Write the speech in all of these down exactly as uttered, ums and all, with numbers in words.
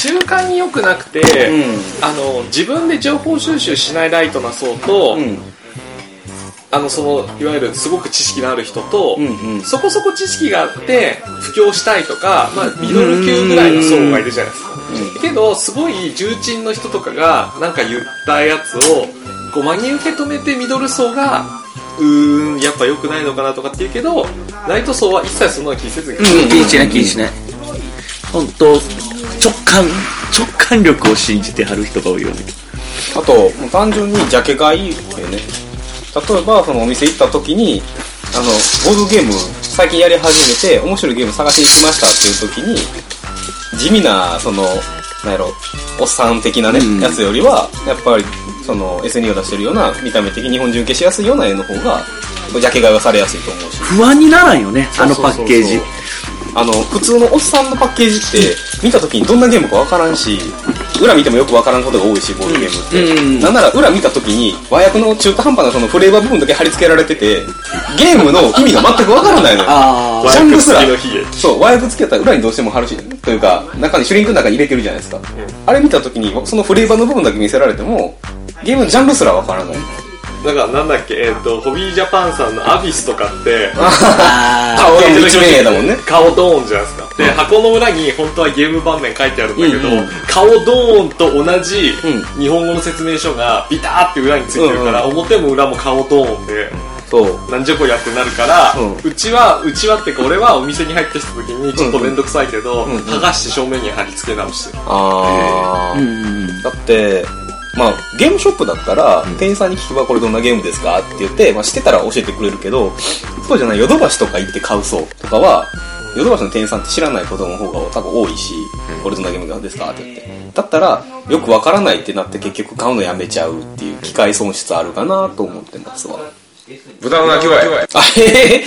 中間に良くなくて、うん、あの自分で情報収集しないライトな層と、うん、あのそのいわゆるすごく知識のある人と、うんうん、そこそこ知識があって布教したいとか、まあ、ミドル級ぐらいの層がいるじゃないですか、うん、けどすごい重鎮の人とかがなんか言ったやつをこう真に受け止めてミドル層がうーんやっぱ良くないのかなとかって言うけどライト層は一切そんなの気にせずに、うん、気にしない気にしない、本当直感直感力を信じてはる人が多いよね。あと単純にジャケ買いよね。例えばそのお店行った時にあのボードゲーム最近やり始めて面白いゲーム探しに来ましたっていう時に地味なそのなんやろおっさん的なね、うん、やつよりはやっぱりその エスエヌイー を出してるような見た目的に日本人受けしやすいような絵の方がジャケ買いはされやすいと思うし、不安にならんよねあのパッケージ。そうそうそうそう、あの普通のおっさんのパッケージって見た時にどんなゲームかわからんし裏見てもよくわからんことが多いしボードゲームって、うん、なんなら裏見た時に和訳の中途半端なそのフレーバー部分だけ貼り付けられててゲームの意味が全くわからないのよ。あジャンルすらそう和訳つけたら裏にどうしても貼るしというか中にシュリンクの中に入れてるじゃないですか、うん、あれ見た時にそのフレーバーの部分だけ見せられてもゲームのジャンルすらわからない。なんかなんだっけ、えー、とホビージャパンさんのアビスとかって顔ドーンじゃないですか。で箱の裏に本当はゲーム盤面書いてあるんだけど、うんうん、顔ドーンと同じ日本語の説明書がビターって裏についてるから、うんうん、表も裏も顔ドーンでそう何十個やってなるから、うん、うちはうちはってか俺はお店に入ってきた時にちょっと面倒くさいけど、うんうん、剥がして正面に貼り付け直してる。あ、えー、だってまあ、ゲームショップだったら、うん、店員さんに聞けばこれどんなゲームですかって言って、まあ、してたら教えてくれるけど、そうじゃないヨドバシとか行って買う層とかはヨドバシの店員さんって知らないことの方が多分多いし、うん、これどんなゲームですかって言ってだったらよくわからないってなって結局買うのやめちゃうっていう機会損失あるかなと思ってますわ。豚の鳴き声あへへ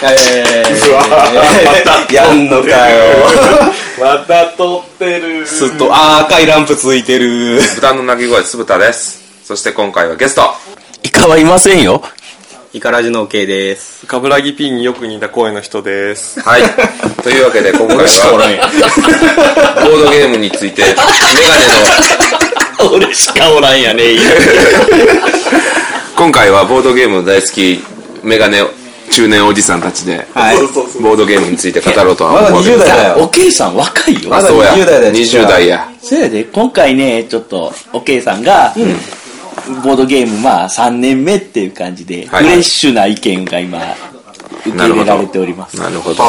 いやいやいやいややんのかよまた撮ってるすっとあ赤いランプついてる豚の鳴き声、酢豚です。そして今回はゲストイカはいませんよ。イカラジの OK です。カブラギ P によく似た声の人です。はいというわけで今回はボードゲームについてメガネの俺しかおらんやね今回はボードゲーム大好きメガネを中年おじさんたちで、はい、ボードゲームについて語ろうとは思うけど、まだにじゅう代だよ。おけいさん若いよ。まだにじゅう代だよ。にじゅう代や。それで今回ねちょっとおけいさんが、うん、ボードゲームまあさんねんめっていう感じで、はい、フレッシュな意見が今受け入れられております。なるほど。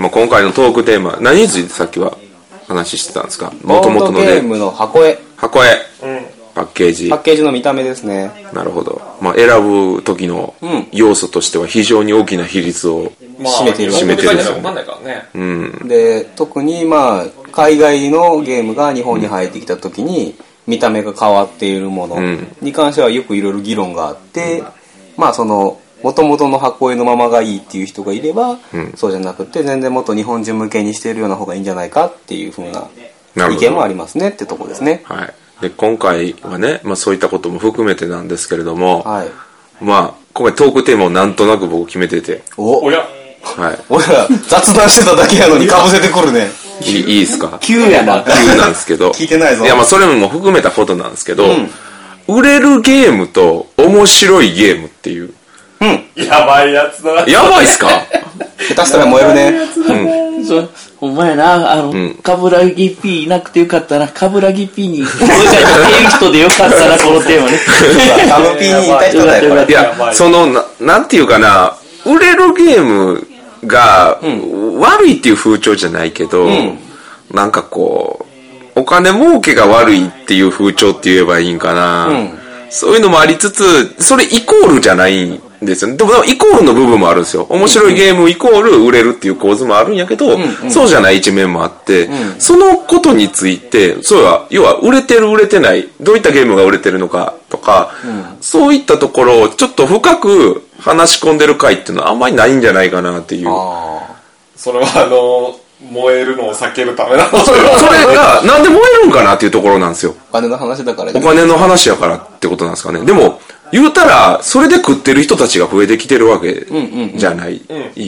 もう今回のトークテーマ何についてさっきは話してたんですか。元々のね、ボードゲームの箱絵。箱絵。うん。パッケージパッケージの見た目ですね。なるほど、まあ、選ぶ時の要素としては非常に大きな比率を占めている、まあ、占めてるんですよね、うん、で特にまあ海外のゲームが日本に入ってきた時に見た目が変わっているものに関してはよくいろいろ議論があって、うん、まあその元々の箱絵のままがいいっていう人がいれば、うん、そうじゃなくて全然もっと日本人向けにしているような方がいいんじゃないかっていう風な意見もありますねってとこですね。はい。で今回はね、まあ、そういったことも含めてなんですけれども、はい、まあ今回トークテーマをなんとなく僕決めてて、おおや、はい、おや雑談してただけやのにかぶせてくるね。いいいですか。急やな。急なんですけど。聞いてないぞ。いやまあそれも含めたことなんですけど、うん、売れるゲームと面白いゲームっていう。うん。やばいやつだな。やばいっすか。下手したら燃えるね。うん。そうお前なあの、うん、カブラギ P いなくてよかったな。カブラギ P にこの人いる人でよかったなこのテーマね。カブ P にいた人だよ。いやその な, なんていうかな売れるゲームが、うん、悪いっていう風潮じゃないけど、うん、なんかこうお金儲けが悪いっていう風潮って言えばいいんかな、うん、そういうのもありつつそれイコールじゃない。ですよね、でもイコールの部分もあるんですよ。面白いゲームイコール売れるっていう構図もあるんやけど、うんうん、そうじゃない一面もあって、うん、そのことについてそうは要は売れてる売れてないどういったゲームが売れてるのかとか、うん、そういったところをちょっと深く話し込んでる回っていうのはあんまりないんじゃないかなっていう。あそれはあの燃えるのを避けるためなのそれがなんで燃えるんかなっていうところなんですよ。お金の話だから、ね、お金の話やからってことなんですかね。でも言うたらそれで食ってる人たちが増えてきてるわけじゃない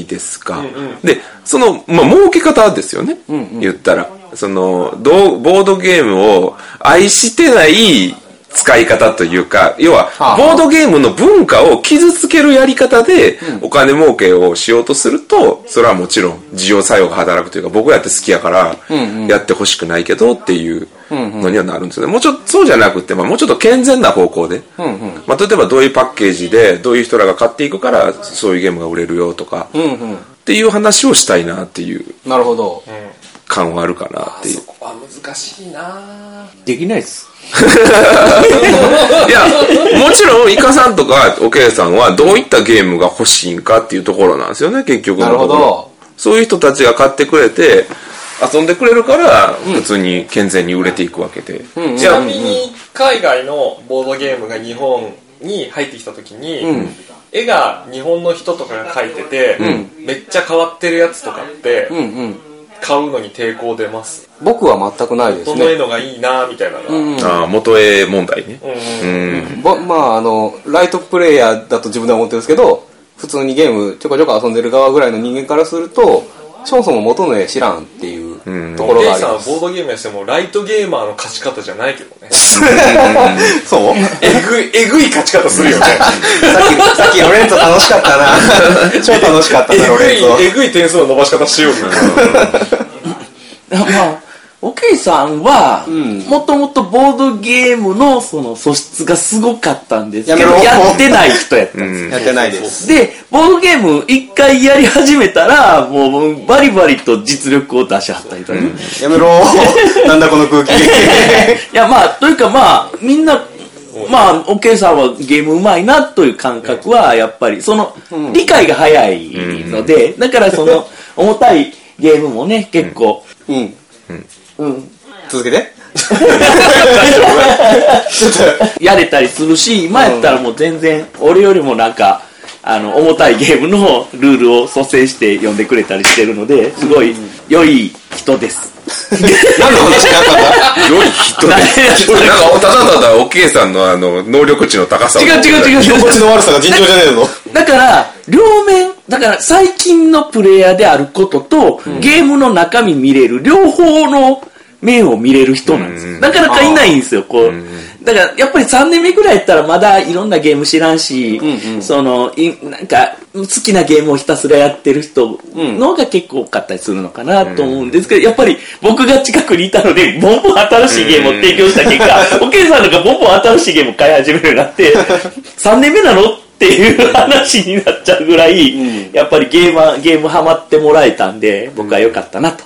ですか。でそのまあ儲け方ですよね、うんうん、言ったらそのボードゲームを愛してない使い方というか、要はボードゲームの文化を傷つけるやり方でお金儲けをしようとすると、それはもちろん需要作用が働くというか、僕やって好きやからやってほしくないけどっていうのにはなるんですよね。もうちょっとそうじゃなくて、まあ、もうちょっと健全な方向で、まあ、例えばどういうパッケージでどういう人らが買っていくからそういうゲームが売れるよとかっていう話をしたいなっていう感はあるかなっていう。そこは難しいな。できないですいや、もちろんイカさんとかおけいさんはどういったゲームが欲しいんかっていうところなんですよね、結局のところ。なるほど。そういう人たちが買ってくれて遊んでくれるから普通に健全に売れていくわけで、うんうんうん、ちなみに海外のボードゲームが日本に入ってきた時に、うん、絵が日本の人とかが描いてて、うん、めっちゃ変わってるやつとかって、うんうん、買うのに抵抗出ます。僕は全くないですね。元の絵のがいいなみたいなのが、うんうん、あ元絵問題ね、うんうんうん、まああのライトプレイヤーだと自分では思ってるんですけど、普通にゲームちょこちょこ遊んでる側ぐらいの人間からすると、そもそも元の絵知らんっていうところがあります。うん、ボードゲームやしてもライトゲーマーの勝ち方じゃないけどねそうえぐい、えぐい勝ち方するよねさっき、さっきロレンツォ楽しかったな超楽しかったなロレンツォ。えぐい点数の伸ばし方しようまあ、おけいさんは、うん、もともとボードゲームのその素質がすごかったんですけど、やってない人やったんです、うん、やってないです。で、ボードゲーム一回やり始めたら、もうバリバリと実力を出しはったりとか、うん、やめろなんだこの空気いや、まあ、というかまあ、みんな、まあ、おけいさんはゲームうまいなという感覚は、やっぱり、その、うん、理解が早いので、うん、だからその、重たいゲームもね、結構、うんうんうんうん、続けてやれたりするし、前やったらもう全然俺よりもなんかあの重たいゲームのルールを蘇生して読んでくれたりしてるので、すごい良い人です何の話かなかった良い人ですなんかただただおけいさん の, あの能力値の高さ、違う違う違う居心地の悪さが尋常じゃねえのだから両面、だから最近のプレイヤーであることと、うん、ゲームの中身見れる両方の面を見れる人なんですよ、うん、なかなかいないんですよこう、うん、だからやっぱりさんねんめぐらいやったらまだいろんなゲーム知らんし、うんうん、そのなんか好きなゲームをひたすらやってる人のが結構多かったりするのかなと思うんですけど、やっぱり僕が近くにいたのでボンボン新しいゲームを提供した結果、おけいさんのがボンボン新しいゲームを買い始めるようになってさんねんめなのっていう話になっちゃうぐらい、うん、やっぱりゲームは、ゲームハマってもらえたんで、僕は良かったなと。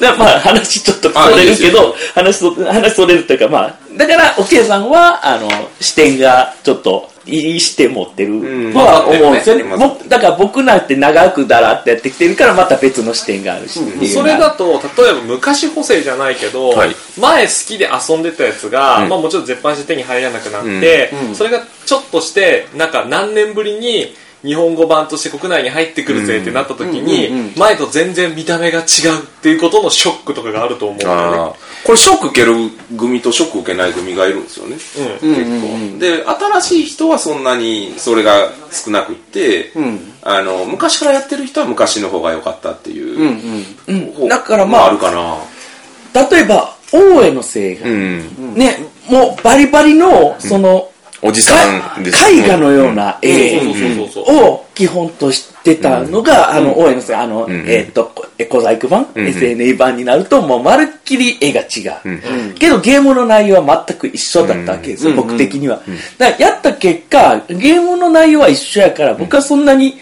だまあ話ちょっとそれるけど、いい話そ、話それるというか、まあ、だから、おけいさんは、あの、視点がちょっと、いい視点持ってるとは思うんですよね。うん、ま、だから僕なんて長くだらってやってきてるから、また別の視点があるし、うん。それだと、例えば昔補正じゃないけど、はい、前好きで遊んでたやつが、うん、まあもちろん絶版して手に入らなくなって、うんうん、それがちょっとして、なんか何年ぶりに、日本語版として国内に入ってくるぜってなった時に、前と全然見た目が違うっていうことのショックとかがあると思うので、あこれショック受ける組とショック受けない組がいるんですよね、うん、結構、うんうん、で新しい人はそんなにそれが少なくって、うん、あの昔からやってる人は昔の方が良かったっていう、うんうんうん、だからまああるかな。例えば大江の聖が、うん、ね、もうバリバリのその、うんおじさんですね、絵画のような絵を基本としてたのが、あの、大江のさん、あの、えっと、小細工版、うん、エスエヌイー 版になると、もうまるっきり絵が違う、うん。けどゲームの内容は全く一緒だったわけですよ、うん、僕的には。だからやった結果、ゲームの内容は一緒やから、僕はそんなに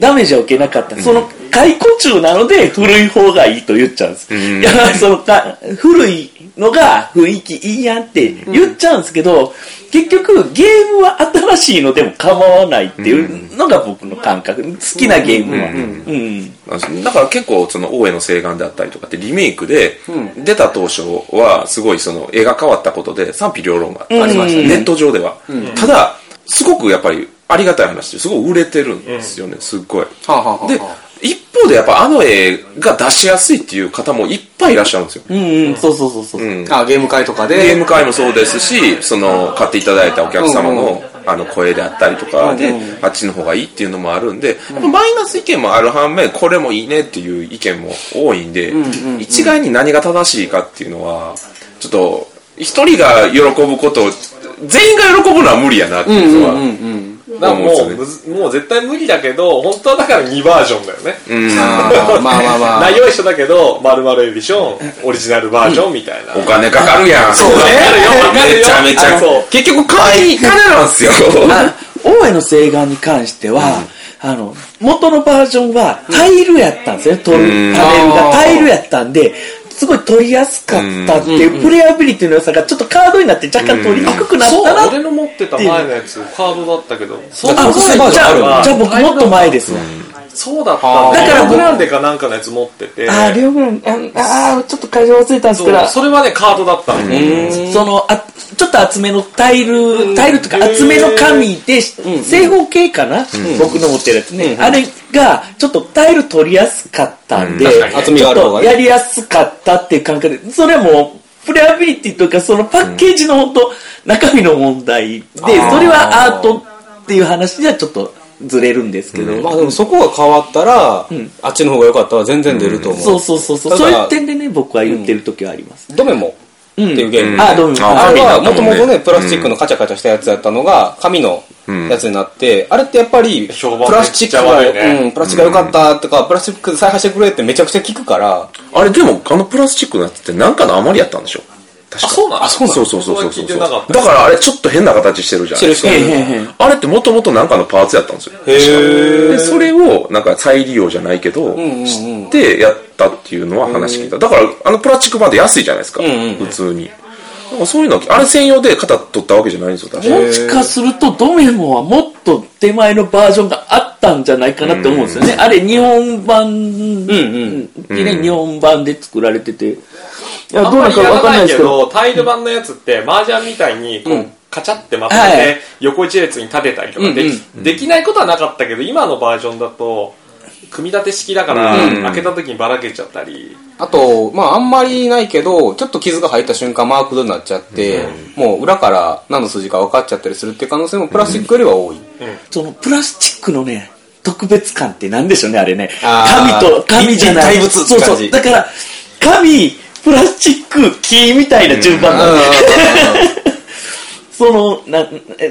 ダメージは受けなかった。その解雇中なので、古い方がいいと言っちゃうんです。いや、そのか、古いのが雰囲気いいやんって言っちゃうんですけど、結局ゲームは新しいのでも構わないっていうのが僕の感覚、好きなゲームは、うんうん、だから結構その大江の誓願であったりとかってリメイクで出た当初はすごいその絵が変わったことで賛否両論がありました、うんうん、ネット上では、うん、ただすごくやっぱりありがたい話ですごい売れてるんですよね、すっごい、うん、で一方でやっぱあの絵が出しやすいっていう方もいっぱいいらっしゃるんですよ。うんうん、そうそうそうそう。うん、あ、ゲーム会とかで。ゲーム会もそうですし、その買っていただいたお客様のあの声であったりとかで、あっちの方がいいっていうのもあるんで、マイナス意見もある反面、これもいいねっていう意見も多いんで、一概に何が正しいかっていうのはちょっと一人が喜ぶことを全員が喜ぶのは無理やなっていうのは、うんうんうんうん、だもうもう絶対無理だけど、本当はだからにバージョンだよね。うんあまあまあまあ。内容は一緒だけど、丸々エディション、オリジナルバージョンみたいな。お金かかるやん。そうね。めちゃめちゃ。結局金なんですよ。大江の西岸に関しては、うん、あの元のバージョンはタイルやったんですね。うん、パネルがタイルやったんで。すごい取りやすかったっていう、うん、プレイアビリティの良さがちょっとカードになって若干取りにくくなったな、うん、そう俺の持ってた前のやつカードだったけど、そうだったじゃあじゃあ僕もっと前ですわ、うん、そうだったんだからグランデかなんかのやつ持ってて、あリオグランデああちょっと会場忘れたんですけど、それはねカードだったんで、そのあちょっと厚めのタイルタイルとか厚めの紙で正方形かな、うん、僕の持ってるやつね、うん、あれがちょっとタイル取りやすかったんで、うん、厚みがある方がね、やりやすかったっていう感覚で、それはもうプレアビリティとかそのパッケージの本当中身の問題で、それはアートっていう話ではちょっとずれるんですけど、うん、まあでもそこが変わったら、うん、あっちの方が良かったら全然出ると思う、うん、そうそうそうそう、そういう点でね僕は言ってる時はあります、ね、ドメモっていうゲーム、うん、あれはもともとねプラスチックのカチャカチャしたやつだったのが紙のやつになって、うん、あれってやっぱりプラスチックが、ねうん、プラスチックが良かったとか、うん、プラスチック再販してくれってめちゃくちゃ効くから、あれでもあのプラスチックのやつって何かの余りやったんでしょ確か。あ、そうなの？あ、そうなの？そうそうそうそうそう。だからあれちょっと変な形してるじゃないですか。あれってもともとなんかのパーツやったんですよ。へえ。それをなんか再利用じゃないけど、うんうんうん、知ってやったっていうのは話聞いた。だからあのプラスチックまで安いじゃないですか。うんうん、普通に。そういうのあれ専用で型取ったわけじゃないんですよ。確かに。もしかするとドメモはもっと手前のバージョンがあったんじゃないかなって思うんですよね。うんうん、あれ日本版、うんうんね、日本版で作られてて。いやあんまりやらないけど、タイル版のやつって麻雀みたいにこう、うん、カチャってまとめて横一列に立てたりとかで き,、うんうん、できないことはなかったけど、今のバージョンだと組み立て式だから、うんうん、開けた時にばらけちゃったり、あと、まああんまりないけど、ちょっと傷が入った瞬間マークドになっちゃって、うん、もう裏から何の数字か分かっちゃったりするっていう可能性もプラスチックよりは多い、うんうん、そのプラスチックのね特別感ってなんでしょうね、あれね、紙と紙じゃない、そうそう、だから紙プラスチック、木みたいな順番な、うん、そのな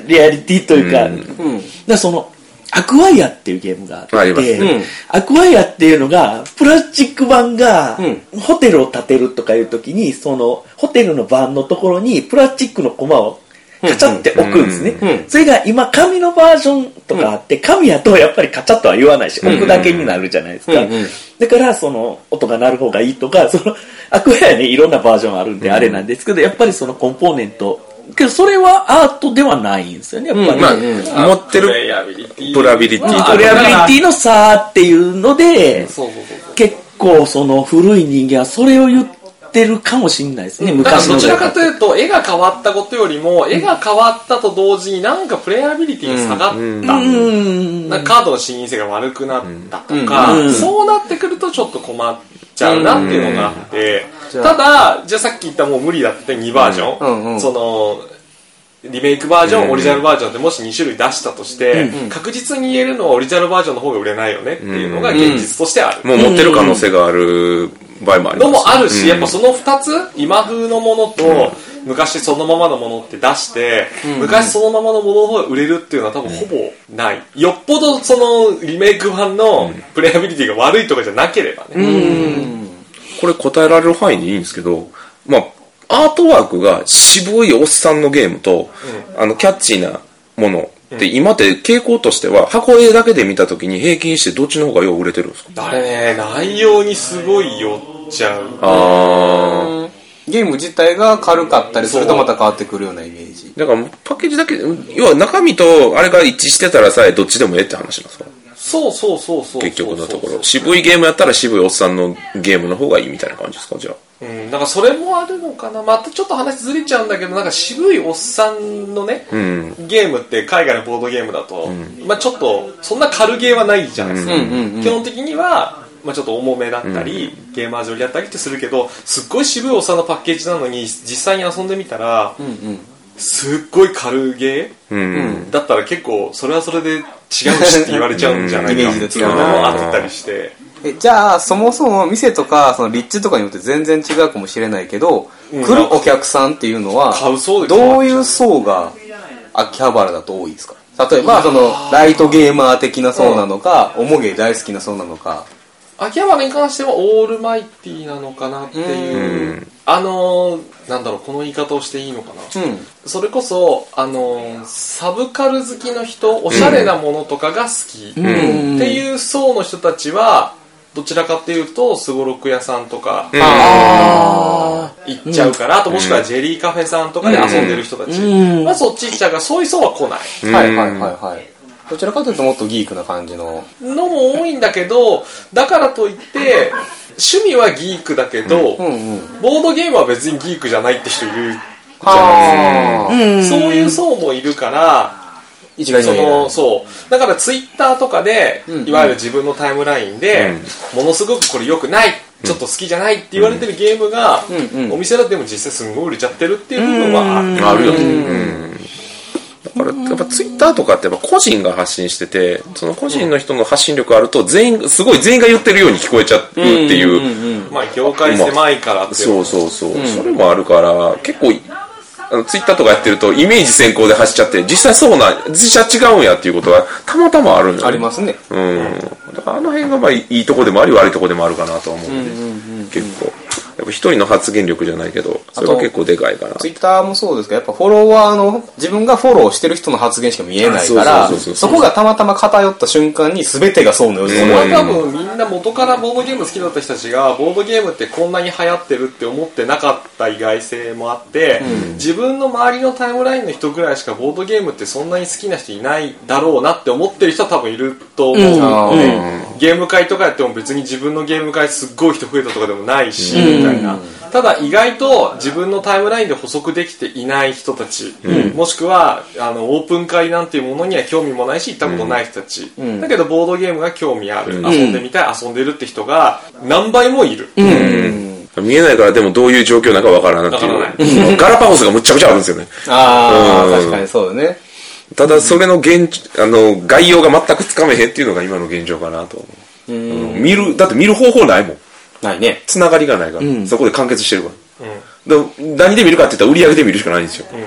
リアリティというか、うん、だそのアクワイアっていうゲームがあって、あります、うん、アクワイアっていうのがプラスチック版が、うん、ホテルを建てるとかいう時に、そのホテルの版のところにプラスチックのコマをカチャって置くんですね、うんうん、それが今紙のバージョンとかあって、紙やとやっぱりカチャとは言わないし、置くだけになるじゃないですか、うんうん、だからその音が鳴る方がいいとか、そのアクアやね、いろんなバージョンあるんであれなんですけど、やっぱりそのコンポーネントけど、それはアートではないんですよね、やっぱり、うんまあ、持ってるプレイアビリティ、プレイアビリティの差っていうので、そうそうそうそう、結構その古い人間はそれを言っててるかもしれないですね。昔のどちらかというと絵が変わったことよりも、絵が変わったと同時になんかプレイアビリティが下がった、うん、なんかカードの視認性が悪くなったとか、うんうん、そうなってくるとちょっと困っちゃうなっていうのがあって、うん、ただじゃあさっき言ったもう無理だってにバージョン、うんうんうん、そのリメイクバージョン、うん、オリジナルバージョンってもしに種類出したとして、うん、確実に言えるのはオリジナルバージョンの方が売れないよねっていうのが現実としてある、うんうん、もう持ってる可能性がある場合もあります、ね、のもあるし、うん、やっぱそのふたつ、今風のものと昔そのままのものって出して、うん、昔そのままのものの方が売れるっていうのは多分ほぼない、うん、よっぽどそのリメイク版のプレイアビリティが悪いとかじゃなければね、うん、これ答えられる範囲でいいんですけど、まあアートワークが渋いおっさんのゲームと、うん、あのキャッチーなものって、うん、今って傾向としては箱絵だけで見た時に平均してどっちの方がよう売れてるんですか？あれね、内容にすごい寄っちゃう、あゲーム自体が軽かったりするとまた変わってくるようなイメージだから、パッケージだけ、要は中身とあれが一致してたらさえどっちでもええって話なんですか？そうそうそうそう、結局のところ渋いゲームやったら渋いおっさんのゲームの方がいいみたいな感じですか？じゃあうん、なんかそれもあるのかな。またちょっと話ずれちゃうんだけど、なんか渋いおっさんのね、うん、ゲームって海外のボードゲームだと、うんまあ、ちょっとそんな軽ゲーはないじゃないですか、うんうんうん、基本的には、まあ、ちょっと重めだったり、うん、ゲーマー寄りだったりってするけど、すっごい渋いおっさんのパッケージなのに実際に遊んでみたら、うんうんすっごい軽ゲー、うん、だったら結構それはそれで違うしって言われちゃうんじゃないかっていうのもあったりしてえじゃあそもそも店とかその立地とかによって全然違うかもしれないけど、うん、来るお客さんっていうのはどういう層が秋葉原だと多いですか？例えばそのライトゲーマー的な層なのか、うん、おもげ大好きな層なのか。秋葉原に関してはオールマイティなのかなっていう、うん、あのなんだろうこの言い方をしていいのかな、うん、それこそあのサブカル好きの人おしゃれなものとかが好きっていう層の人たちはどちらかっていうとすごろく屋さんとか、うん、あ行っちゃうから、うん、あともしくはジェリーカフェさんとかで遊んでる人たち、うんまあ、そっち行っちゃうからそういう層は来ない、うん、はいはいはいはいどちらかというともっとギークな感じののも多いんだけどだからといって趣味はギークだけど、うんうんうん、ボードゲームは別にギークじゃないって人いるじゃないですか、うんうん、そういう層もいるから一概には言えない。そうだからツイッターとかで、うん、いわゆる自分のタイムラインで、うん、ものすごくこれ良くないちょっと好きじゃないって言われてるゲームが、うんうん、お店だっても実際すんごい売れちゃってるっていうのはあるよね。だからやっぱツイッターとかってやっぱ個人が発信しててその個人の人の発信力あると全員すごい全員が言ってるように聞こえちゃうっていう、うんうんうん、まあ業界狭いからっていう、まあ、そうそうそう、うん、それもあるから結構あのツイッターとかやってるとイメージ先行で走っちゃって実際そうな実際違うんやっていうことがたまたまあるんだありますね、うん、だからあの辺がまあいいとこでもあり悪いとこでもあるかなとは思うので、うんうん、結構やっぱ一人の発言力じゃないけどそれは結構でかいかな。ツイッターもそうですけどやっぱフォロワーの自分がフォローしてる人の発言しか見えないからそこがたまたま偏った瞬間に全てがそうのように思える。それは多分みんな元からボードゲーム好きだった人たちがボードゲームってこんなに流行ってるって思ってなかった意外性もあって、うん、自分の周りのタイムラインの人ぐらいしかボードゲームってそんなに好きな人いないだろうなって思ってる人は多分いると思うので、うんうん、ゲーム会とかやっても別に自分のゲーム会すっごい人増えたとかでもないし、うんうん、ただ意外と自分のタイムラインで補足できていない人たち、うん、もしくはあのオープン会なんていうものには興味もないし行ったことない人たち、うん、だけどボードゲームが興味ある、うん、遊んでみたい遊んでるって人が何倍もいる、うんうん、見えないからでもどういう状況なのかわからないっていうガラパゴスがむちゃくちゃあるんですよね。ああ、うん、確かにそうだね。ただそれの現あの概要が全くつかめへんっていうのが今の現状かなと思う、うん、見るだって見る方法ないもんないね、つながりがないから、うん、そこで完結してるから、うん、だ何で見るかって言ったら売り上げで見るしかないんですよ、うん、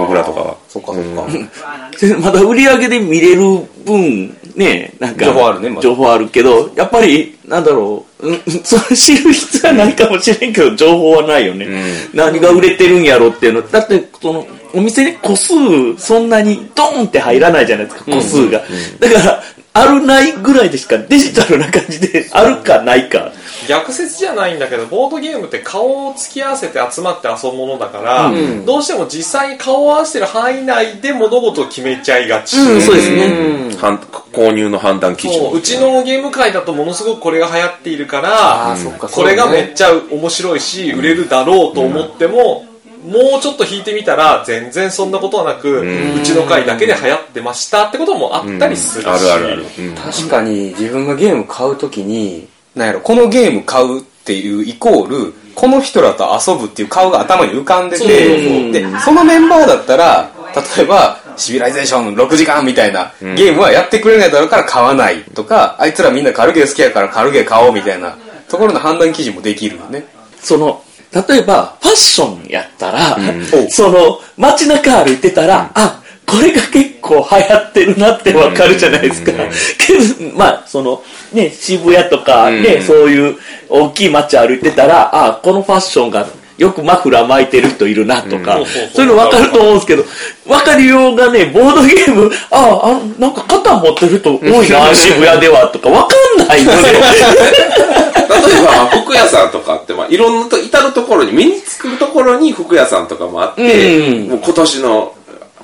僕らとかは。そっかそっか、うん、まだ売り上げで見れる分ね、なんか情報あるね、ま、情報あるけどやっぱりなんだろう、うん、それ知る必要はないかもしれんけど情報はないよね、うん、何が売れてるんやろっていうのだってそのお店で個数そんなにドーンって入らないじゃないですか、個数が、うんうん、だからあるないぐらいでしかデジタルな感じであるかないか。逆説じゃないんだけどボードゲームって顔を突き合わせて集まって遊ぶものだから、うん、どうしても実際に顔を合わせてる範囲内で物事を決めちゃいがち、うん、そうですね、うん、購入の判断基準 う, うちのゲーム界だとものすごくこれが流行っているから、うん、これがめっちゃ面白いし、うん、売れるだろうと思っても、うん、もうちょっと引いてみたら全然そんなことはなく う, うちの会だけで流行ってましたってこともあったりするし、あるあるある、うん、確かに自分がゲーム買うときになんやろこのゲーム買うっていうイコールこの人らと遊ぶっていう顔が頭に浮かんでて、でそのメンバーだったら例えばシビライゼーションろくじかんみたいなゲームはやってくれないだろうから買わないとか、あいつらみんな軽ゲー好きやから軽ゲー買おうみたいなところの判断基準もできるよね。その例えばファッションやったら、うん、その街中歩いてたら、うん、あ、これが結構流行ってるなってわかるじゃないですか、うんうんうん、まあそのね渋谷とかね、うん、そういう大きい街歩いてたら、あ、このファッションがよくマフラー巻いてる人いるなとか、うん、そういうの分かると思うんですけど、分かりようがね、ボードゲーム、ああ、なんか肩持ってる人多いな、渋谷ではとか分かんないのよ。例えば服屋さんとかって、まあ、いろんなと至るところに、目につくところに服屋さんとかもあって、うん、もう今年の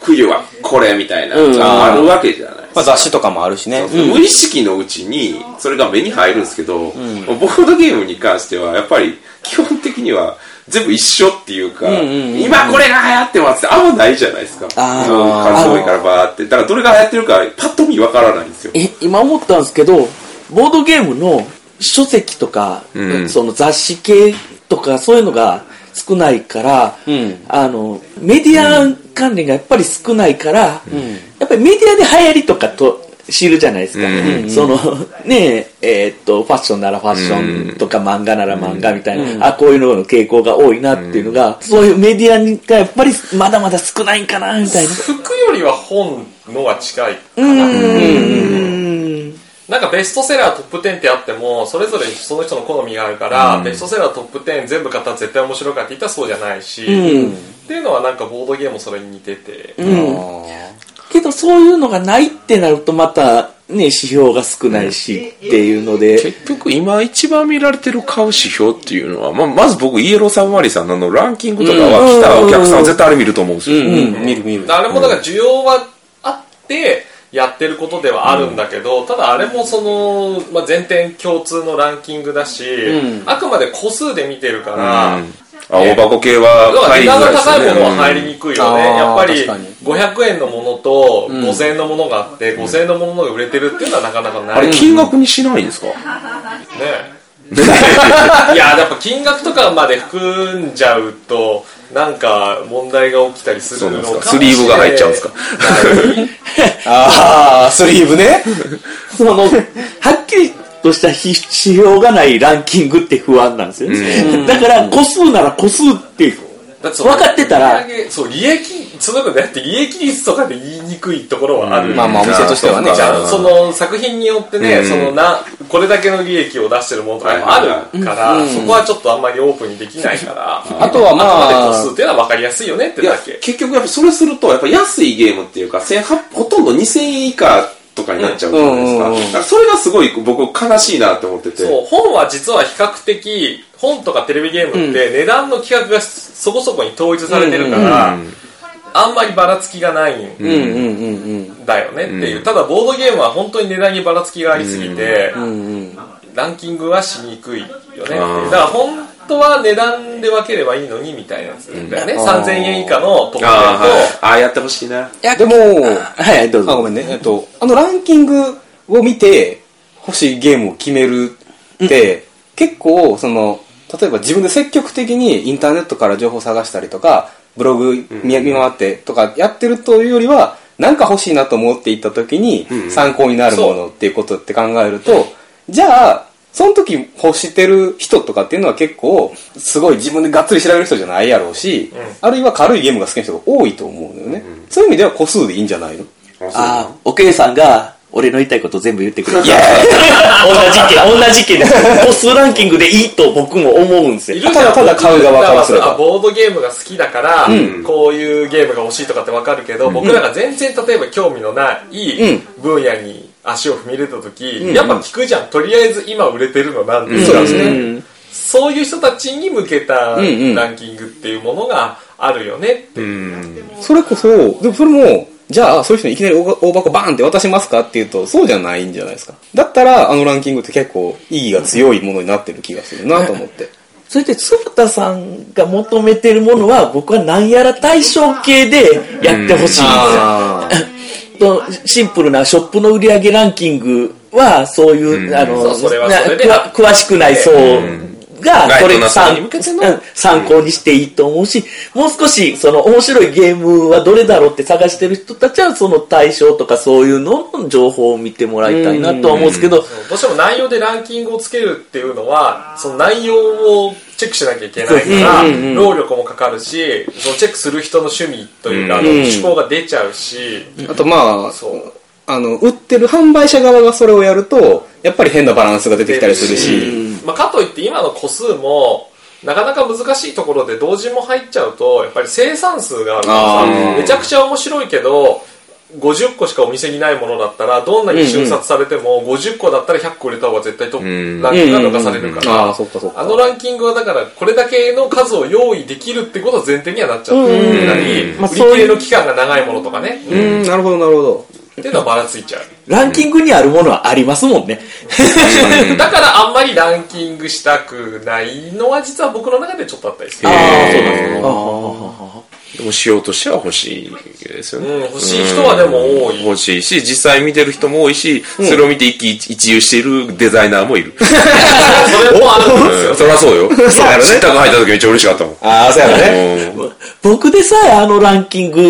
冬はこれみたいなのがあるわけじゃない。まあ、雑誌とかもあるしね、うん、無意識のうちにそれが目に入るんですけど、うん、ボードゲームに関してはやっぱり基本的には全部一緒っていうか、うんうんうんうん、今これが流行ってますってあんまないじゃないですか、数多いからバーって、だからどれが流行ってるかパッと見わからないんですよ。え、今思ったんですけど、ボードゲームの書籍とか、うん、その雑誌系とかそういうのが少ないから、うん、あのメディア関連がやっぱり少ないから、うん、やっぱりメディアで流行りとかと知るじゃないですか、うんうん、そのねえ、えー、っとファッションならファッションとか、うん、漫画なら漫画みたいな、うん、あこういうのの傾向が多いなっていうのが、うん、そういうメディアがやっぱりまだまだ少ないんかなみたいな。服よりは本のは近いかな。うんうん、なんかベストセラートップじゅうってあってもそれぞれその人の好みがあるから、うん、ベストセラートップじゅう全部買ったら絶対面白いかって言ったらそうじゃないし、うん、っていうのはなんかボードゲームもそれに似てて、うんうんけどそういうのがないってなるとまたね指標が少ないしっていうので、うん、結局今一番見られてる買う指標っていうのは ま, まず僕イエローサブマリーさん の, のランキングとかは来たお客さんは絶対あれ見ると思うんですよ、うんうんうん、見る見るあれもだから需要はあってやってることではあるんだけど、うん、ただあれもその、まあ、全店共通のランキングだし、うん、あくまで個数で見てるから、うん大箱系は値段が高いものは入りにくいよね、うん、やっぱりごひゃくえんのものとごせんえんのものがあって、うん、ごせんえんのものが売れてるっていうのはなかなかない。あれ金額にしないんですかねえいややっぱ金額とかまで含んじゃうとなんか問題が起きたりするのかもしれない。スリーブが入っちゃうんですかああスリーブねそのはっきりとした指標がないランキングって不安なんですよ、うん、だから個数なら個数って分かってたらそう利益その分だって利益率とかで言いにくいところはある、うん、まあまあお店としてはねじゃあその作品によってね、うん、そのなこれだけの利益を出してるものとかもあるから、うん、そこはちょっとあんまりオープンにできないから、うん、あとはまああくまで個数っていうのは分かりやすいよねってだけ。結局やっぱそれするとやっぱ安いゲームっていうかほとんどにせんえん以下とかになっちゃうじゃないですか。だからそれがすごい僕悲しいなって思ってて。そう、本は実は比較的本とかテレビゲームって値段の規格がそこそこに統一されてるから、うんうんうん、あんまりばらつきがないんだよねっていう。ただボードゲームは本当に値段にばらつきがありすぎて、うんうん、ランキングはしにくいよねっていう。だから本当は値段で分ければいいのにみたいなやつだよね、うん、さんぜんえん以下の特典とあ、はい、あやってほしいな。いやでもはいどうぞ。あごめんね、えっと、あのランキングを見て欲しいゲームを決めるって、うん、結構その例えば自分で積極的にインターネットから情報を探したりとかブログ見回ってとかやってるというよりはなんか欲しいなと思っていった時に参考になるものっていうことって考えると、うんうん、じゃあその時欲してる人とかっていうのは結構すごい自分でがっつり調べる人じゃないやろうし、うん、あるいは軽いゲームが好きな人が多いと思うのよね、うん、そういう意味では個数でいいんじゃないの。ああ、おけいさんが俺の言いたいことを全部言ってくれる。いや同じ意見同じ意見です個数ランキングでいいと僕も思うんですよ。ただただ買う側からすればボードゲームが好きだから、うん、こういうゲームが欲しいとかって分かるけど、うん、僕らが全然例えば興味のない分野に、うん足を踏み入れた時、うん、やっぱ聞くじゃん。とりあえず今売れてるのなんですよね、うんうん、そういう人たちに向けたランキングっていうものがあるよねって、うん、それこそでもそれもじゃあそういう人にいきなり大箱バーンって渡しますかっていうとそうじゃないんじゃないですか。だったらあのランキングって結構意義が強いものになってる気がするなと思ってそれで鶴田さんが求めてるものは僕は何やら対象系でやってほしいんですよ、うんシンプルなショップの売り上げランキングはそういう、うん、あのそうそれはそれで詳しくない層がこれ参考にしていいと思うし、もう少しその面白いゲームはどれだろうって探してる人たちはその対象とかそういうのの情報を見てもらいたいなとは思うんですけど、うんうんうん、どうしても内容でランキングをつけるっていうのはその内容をチェックしなきゃいけないから、うんうんうん、労力もかかるしそのチェックする人の趣味というか、うんうん、趣向が出ちゃうし、あとまあそうあの売ってる販売者側がそれをやるとやっぱり変なバランスが出てきたりするし、うんまあ、かといって今の個数もなかなか難しいところで同時も入っちゃうとやっぱり生産数があるからさめちゃくちゃ面白いけどごじゅっこしかお店にないものだったらどんなに瞬殺されてもごじゅっこだったらひゃっこ売れた方が絶対トップランキングが抜かされるからあのランキングはだからこれだけの数を用意できるってことは前提にはなっちゃうなり売り切れの期間が長いものとかねうんなるほどなるほどっていうのはばらついちゃう。ランキングにあるものはありますもんねだからあんまりランキングしたくないのは実は僕の中でちょっとあったりする。ああそうなんですね。でも仕様としては欲しいですよね、うん、欲しい人はでも多い、うん、欲しいし実際見てる人も多いし、うん、それを見て一喜一憂しているデザイナーもいる、うん、それもあるんですよ、うん、そりゃそうよそうだからね、新宅入った時めっちゃ嬉しかったもん。ああそうやね、うん、僕でさえあのランキング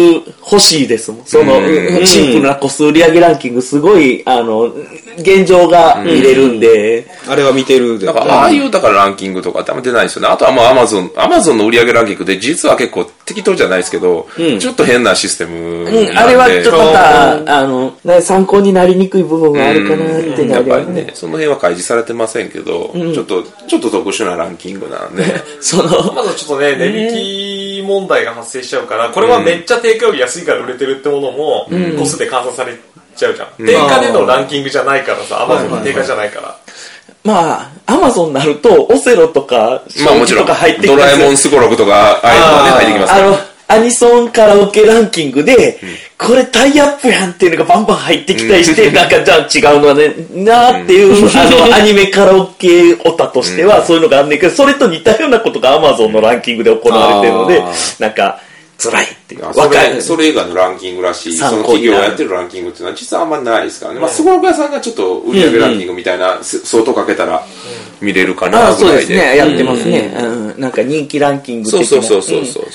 欲しいですもん。その、うん、シンプルな個数売り上げランキングすごいあの現状が見れるんで、うん、あれは見てる。だからああいうだからランキングとかってあんま出ないですよね。あとはまあアマゾンアマゾンの売り上げランキングで実は結構適当じゃないですけど、うん、ちょっと変なシステムなんで、うん、あれはちょっとまたあの参考になりにくい部分があるかなっていうの、ね、うん、やっぱりねその辺は開示されてませんけど、うん、ちょっとちょっと特殊なランキングなんでそのまずちょっとね値引き問題が発生しちゃうから、これはめっちゃ定価より安いから売れてるってものも個数で換算されちゃうじゃん、うん、定価でのランキングじゃないからさ、Amazonの定価じゃないから、はいはいはい、まあアマゾンになるとオセロとかまあもちろんドラえもんスゴロクとかああいうのが、ね、入ってきますから、あのアニソンカラオケランキングで、うん、これタイアップやんっていうのがバンバン入ってきたりして、うん、なんかじゃあ違うのはねなーっていう、うん、あのアニメカラオケオタとしてはそういうのがあんねんけど、それと似たようなことがアマゾンのランキングで行われてるので、うん、なんか辛いっていう、それ、それ以外のランキングらしい、その企業がやってるランキングっていうのは実はあんまりないですからね。まあスゴロク屋さんがちょっと売り上げランキングみたいな、うん、相当かけたら見れるかなぐらいで、うん、あそうですね、やってますね、うんうん、なんか人気ランキング的な、そうそうそうそうそう、う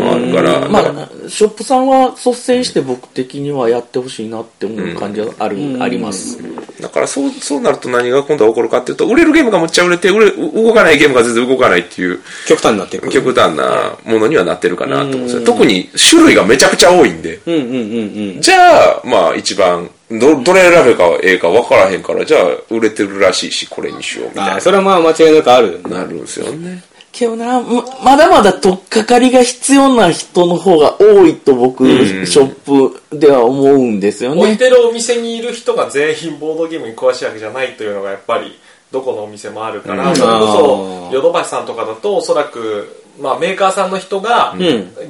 ん、あるから、まあ、ショップさんは率先して僕的にはやってほしいなって思う感じは あ, る、うん、あります、うん、だからそう、そうなると何が今度は起こるかっていうと、売れるゲームがむっちゃ売れて売れ動かないゲームが全然動かないっていう極端になってる、極端なものにはなってるかなと思うんですよ、うん、特に種類がめちゃくちゃ多いんで、うんうんうんうん、じゃあまあ一番ど, どれ選べかええか分からへんから、じゃあ売れてるらしいしこれにしようみたいな、あそれはまあ間違いなくある、ね、なるんですよね。けどな、まだまだ取っかかりが必要な人の方が多いと僕、うん、ショップでは思うんですよね。置いてるお店にいる人が全員ボードゲームに詳しいわけじゃないというのがやっぱりどこのお店もあるから、うん、それこそヨドバシさんとかだとおそらく、まあ、メーカーさんの人が、うん、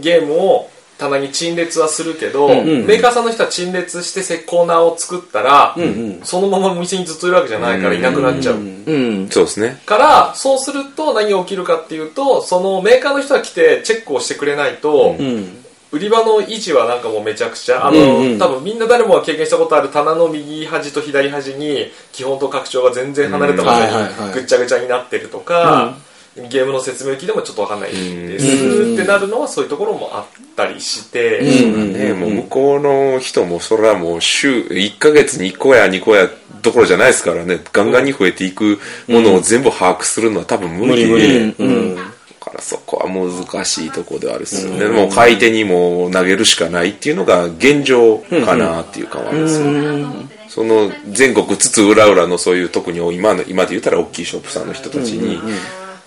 ゲームを棚に陳列はするけど、うんうんうん、メーカーさんの人は陳列してせコーナーを作ったら、うんうん、そのままお店にずっといるわけじゃないからいなくなっちゃう、うんうんうん、そうですね。からそうすると何が起きるかっていうと、そのメーカーの人が来てチェックをしてくれないと、うんうん、売り場の維持はなんかもうめちゃくちゃあの、うんうん、多分みんな誰もが経験したことある棚の右端と左端に基本と拡張が全然離れたままぐっちゃぐちゃになってるとか、うん、ゲームの説明機でもちょっとわかんないです、うん、ってなるのはそういうところもあったりして、うんね、もう向こうの人もそれはもう週いっかげつにいっこやにこやどころじゃないですからね、ガンガンに増えていくものを全部把握するのは多分無理で、うん、だからそこは難しいところではあるですよね、うん、もう買い手にも投げるしかないっていうのが現状かなっていう感はあるんですよね、うんうん、その全国つつ裏裏のそういう特に 今, の今で言ったら大きいショップさんの人たちに、うんうんうん、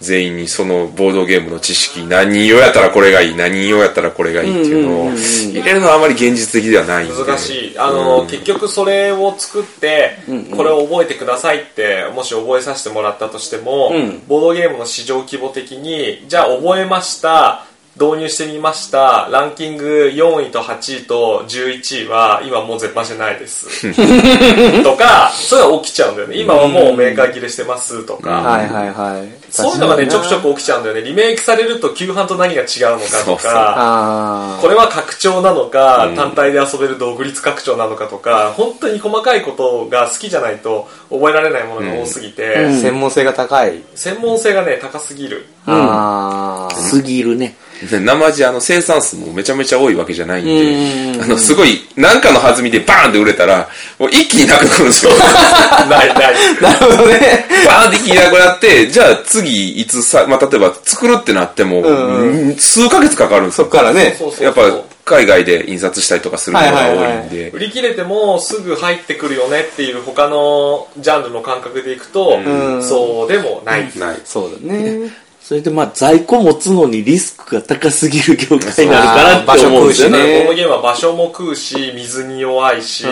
全員にそのボードゲームの知識、何用やったらこれがいい、何用やったらこれがいいっていうのを入れるのはあまり現実的ではないんで、難しい、あの、うん、結局それを作ってこれを覚えてくださいってもし覚えさせてもらったとしても、うん、ボードゲームの市場規模的にじゃあ覚えました、導入してみました、ランキングよんいとはちいとじゅういちいは今もう絶版してないですとか、そういうの起きちゃうんだよね。今はもうメーカー切れしてますとか、うん、はいはいはい、そういうのがねちょくちょく起きちゃうんだよね。リメイクされると旧版と何が違うのかとか、そうそう、あこれは拡張なのか、うん、単体で遊べる独立拡張なのかとか、本当に細かいことが好きじゃないと覚えられないものが多すぎて、うんうん、専門性が高い、専門性がね高すぎる、うん、あすぎるね。生地あの生産数もめちゃめちゃ多いわけじゃないんで、んあのすごい何かの弾みでバーンって売れたらもう一気になくなるんですよないないなるほどねバーンって一気になくなって、じゃあ次いつさ、まあ、例えば作るってなっても数ヶ月かかるんですよ。そっからね、そうそうそうそう、やっぱ海外で印刷したりとかするのが多いんで、はいはいはい、売り切れてもすぐ入ってくるよねっていう他のジャンルの感覚でいくと、うん、そうでもない、うん、ない、そうだねそれでまあ在庫持つのにリスクが高すぎる業界になるかなって思うんですよね。このゲームは場所も食うし、水に弱いし、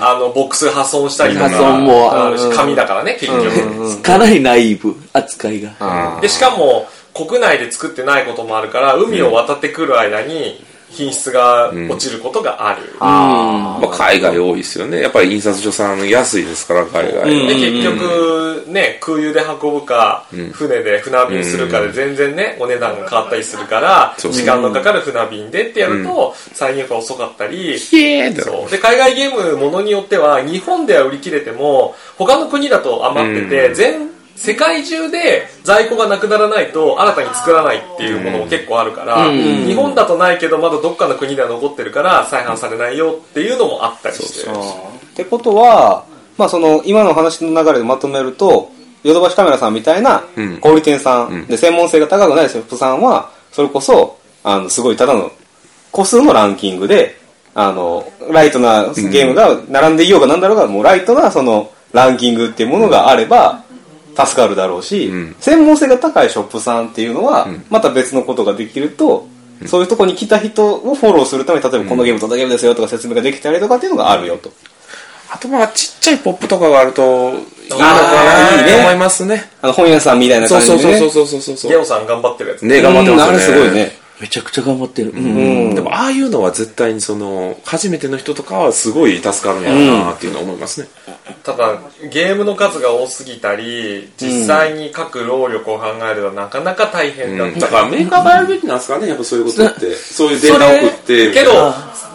あのボックス破損したりとか、破損もあるし、紙だからね結局。かなりナイーブ扱いが。でしかも国内で作ってないこともあるから、海を渡ってくる間に。品質が落ちることがある、うんあまあ、海外多いですよねやっぱり印刷所さん安いですから海外は、うん、で結局、ね、空輸で運ぶか、うん、船で船便するかで全然ね、うん、お値段が変わったりするから、うん、時間のかかる船便でってやると、うん、再入荷が遅かったり、うん、そうで海外ゲームものによっては日本では売り切れても他の国だと余ってて、うん、全世界中で在庫がなくならないと新たに作らないっていうものも結構あるから、うんうん、日本だとないけどまだどっかの国では残ってるから再販されないよっていうのもあったりしてるってことは、まあ、その今の話の流れでまとめるとヨドバシカメラさんみたいな小売店さんで専門性が高くないショップさんはそれこそあのすごいただの個数のランキングであのライトなゲームが並んでいようがなんだろうがもうライトなそのランキングっていうものがあれば助かるだろうし、うん、専門性が高いショップさんっていうのは、うん、また別のことができると、うん、そういうとこに来た人をフォローするために例えばこのゲームとこのゲームですよとか説明ができたりとかっていうのがあるよと、うん、あとまあちっちゃいポップとかがあるといいのかなと思いますねあの本屋さんみたいな感じでねゲオさん頑張ってるやつね頑張ってますねあれすごいねめちゃくちゃ頑張ってる、うんうん、でもああいうのは絶対にその初めての人とかはすごい助かるんやろなっていうのは思いますね、うん、ただゲームの数が多すぎたり実際に書く労力を考えるのはなかなか大変だ、うん、だからメーカーがやるべきなんですかねやっぱそういうことってそういうデータを送ってけど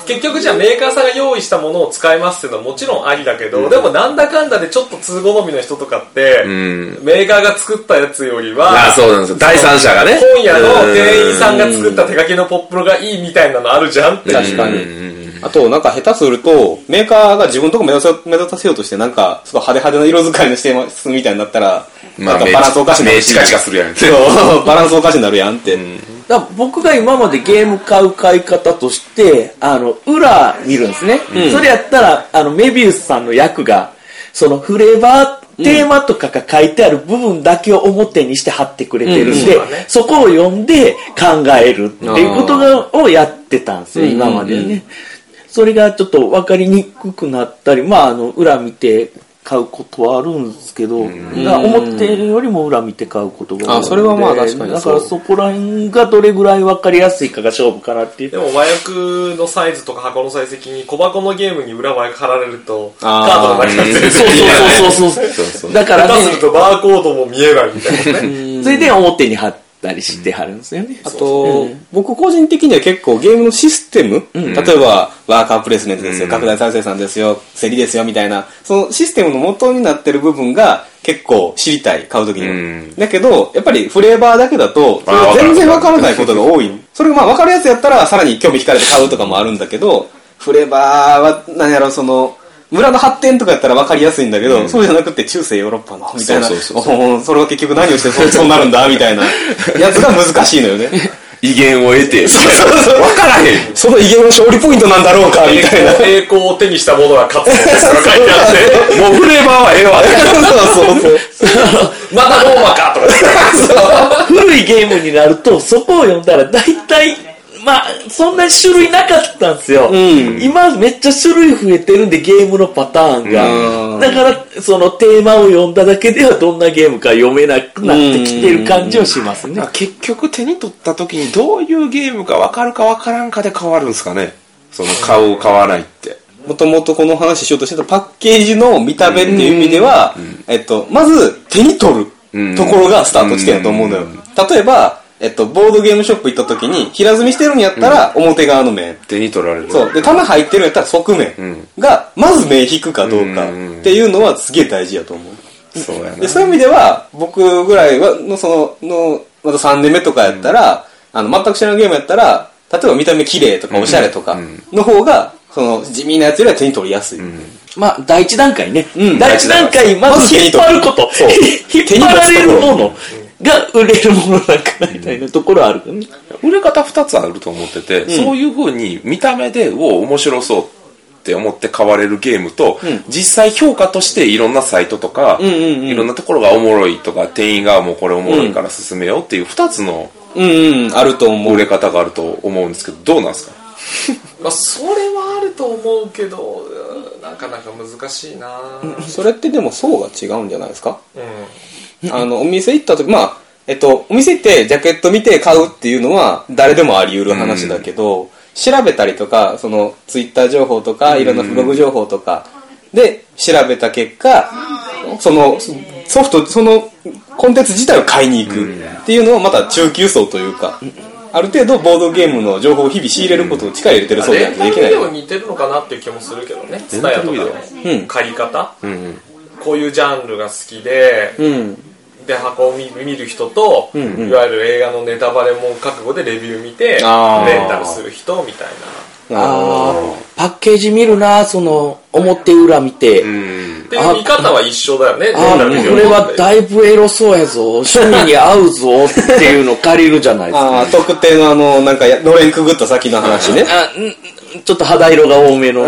結局じゃあメーカーさんが用意したものを使いますっていうのはもちろんありだけど、うん、でもなんだかんだでちょっと通好みの人とかって、うん、メーカーが作ったやつよりはああそうなんですよ第三者がね本屋の店員さんが作った手書きのポップロがいいみたいなのあるじゃんって確かに、うん、あとなんか下手するとメーカーが自分のとこ目指せ、目指せようとしてなんかすごい派手派手な色使いのしてますみたいになったら、まあ、なんかバランスおかしいな目チカチカするやんってそうバランスおかしになるやんって、うんだ僕が今までゲーム買う買い方としてあの裏見るんですね、うん、それやったらあのメビウスさんの役がそのフレーバーテーマとかが書いてある部分だけを表にして貼ってくれてるんで、うんうん、そこを読んで考えるっていうことをやってたんですよ今までね、うんうん、それがちょっと分かりにくくなったり、まあ、あの裏見て買うことはあるんですけど、うん、思ってるよりも裏見て買うことがあるので、あ、それはまあ確かにそう。だからそこら辺がどれぐらい分かりやすいかが勝負かなっていう。でも和訳のサイズとか箱のサイズ的に小箱のゲームに裏和訳貼られるとカードがなくなってる。そうそうそうそうそう。だからね。下手するとバーコードも見えないみたいなね。それで表に貼ってたりしてはるんですよね。あと、うん、僕個人的には結構ゲームのシステム、うん、例えばワーカープレイスメントですよ、うん、拡大再生産ですよ、競りですよみたいなそのシステムの元になってる部分が結構知りたい買うときに、うん、だけどやっぱりフレーバーだけだとそれは全然わからないことが多い。それがまあわかるやつやったらさらに興味惹かれて買うとかもあるんだけど、フレーバーは何やろその村の発展とかやったら分かりやすいんだけど、うん、そうじゃなくて中世ヨーロッパのみたいな、そうそうそうそう、それは結局何をしてそうなるんだみたいなやつが難しいのよね。威厳を得てそうそうそう分からへん、その威厳の勝利ポイントなんだろうかみたいな。栄光を手にした者は勝つとか書いてあってもうフレーバーはええわそうそうそうまたローマかとか古いゲームになるとそこを読んだら大体まあ、そんな種類なかったんですよ、うん、今めっちゃ種類増えてるんでゲームのパターンが、うん、だからそのテーマを読んだだけではどんなゲームか読めなくなってきてる感じはしますね、うん、結局手に取った時にどういうゲームか分かるか分からんかで変わるんですかね、その買う買わないって。もともとこの話しようとしてたパッケージの見た目っていう意味では、うんえっと、まず手に取るところがスタート地点だと思うのよ、うん、例えばえっと、ボードゲームショップ行った時に平積みしてるんやったら表側の面、うん、手に取られる。そうで棚入ってるんやったら側面がまず目引くかどうかっていうのはすげえ大事やと思う、うん、そうやな。でそういう意味では僕ぐらいはのそののまたさんねんめとかやったら、うん、あの全く知らないゲームやったら例えば見た目綺麗とかおしゃれとかの方がその地味なやつよりは手に取りやすい、うん、まあ第一段階ね、うん、第一段階まず引っ張ること、引っ張られるものが売れるものなんかみたいなところある、ね、売れ方ふたつあると思ってて、うん、そういう風に見た目でお面白そうって思って買われるゲームと、うん、実際評価としていろんなサイトとか、うんうんうん、いろんなところがおもろいとか店員がもうこれおもろいから進めようっていうふたつの売れ方があると思うんですけど、どうなんですかまあそれはあると思うけどなかなか難しいな。それってでも層が違うんじゃないですか、うんあのお店行った時、まあえっと、お店行ってジャケット見て買うっていうのは誰でもあり得る話だけど、うん、調べたりとか、そのツイッター情報とかいろんなブログ情報とかで調べた結果、そのソフト、そのコンテンツ自体を買いに行くっていうのをまた中級層というか、ある程度ボードゲームの情報を日々仕入れることを力入れてるそうじゃなきゃいけない。レンタルビデオに似てるのかなっていう気もするけどね。ツタヤとかの借り方、うんうん、こういうジャンルが好きで、うん、で箱を見る人と、うんうん、いわゆる映画のネタバレも覚悟でレビュー見てレンタルする人みたいな。ああ、パッケージ見るな、その表裏見て、うん、っていう見方は一緒だよね。ああ、これはだいぶエロそうやぞ、趣味に合うぞっていうの借りるじゃないですか、ね、あ、特定のあのなんかのれんくぐった先の話ね。あ、ちょっと肌色が多めの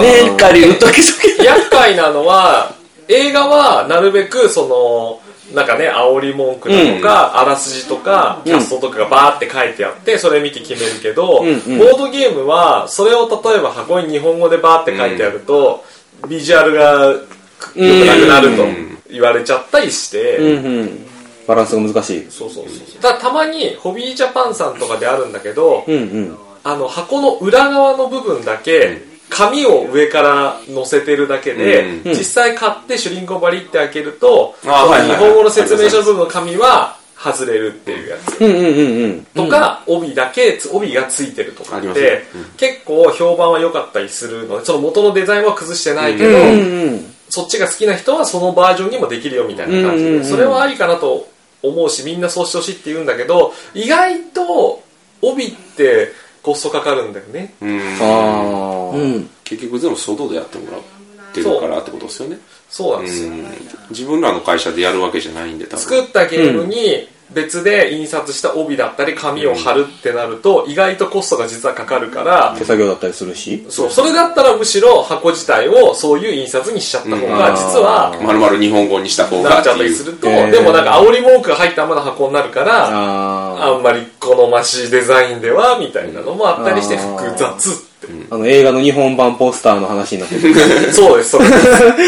ね、借りる時々厄介なのは、映画はなるべくそのなんかね、煽り文句だとか、うん、あらすじとかキャストとかがバーって書いてあって、うん、それ見て決めるけど、うんうん、ボードゲームはそれを例えば箱に日本語でバーって書いてあると、うん、ビジュアルが良くなくなると言われちゃったりして、うんうんうん、バランスが難しい。そうそうそうそう。だからたまにホビージャパンさんとかであるんだけど、うんうん、あの箱の裏側の部分だけ、うん、紙を上から載せてるだけで、うん、実際買ってシュリンクをバリって開けると、うん、日本語の説明書部分の紙は外れるっていうやつ、うんうんうん、とか帯だけ帯がついてるとかって、うん、結構評判は良かったりするので、その元のデザインは崩してないけど、うんうん、そっちが好きな人はそのバージョンにもできるよみたいな感じで、うんうんうん、それはありかなと思うし、みんなそうしてほしいって言うんだけど、意外と帯ってコストかかるんだよね。うんあうん、結局でも外でやってもらってるからってことですよね。そうなんですよ、ね、うん。自分らの会社でやるわけじゃないんで、多分作ったゲームに別で印刷した帯だったり紙を貼るってなると、うん、意外とコストが実はかかるから、手作業だったりするし、そう、それだったらむしろ箱自体をそういう印刷にしちゃった方が、うん、実は丸々日本語にした方がなっちゃったりすると、でもなんか煽り文句が入ったままの箱になるから、あ, あんまり好ましいデザインではみたいなのもあったりして複雑って、うん、あの映画の日本版ポスターの話になってる。そうですそうです。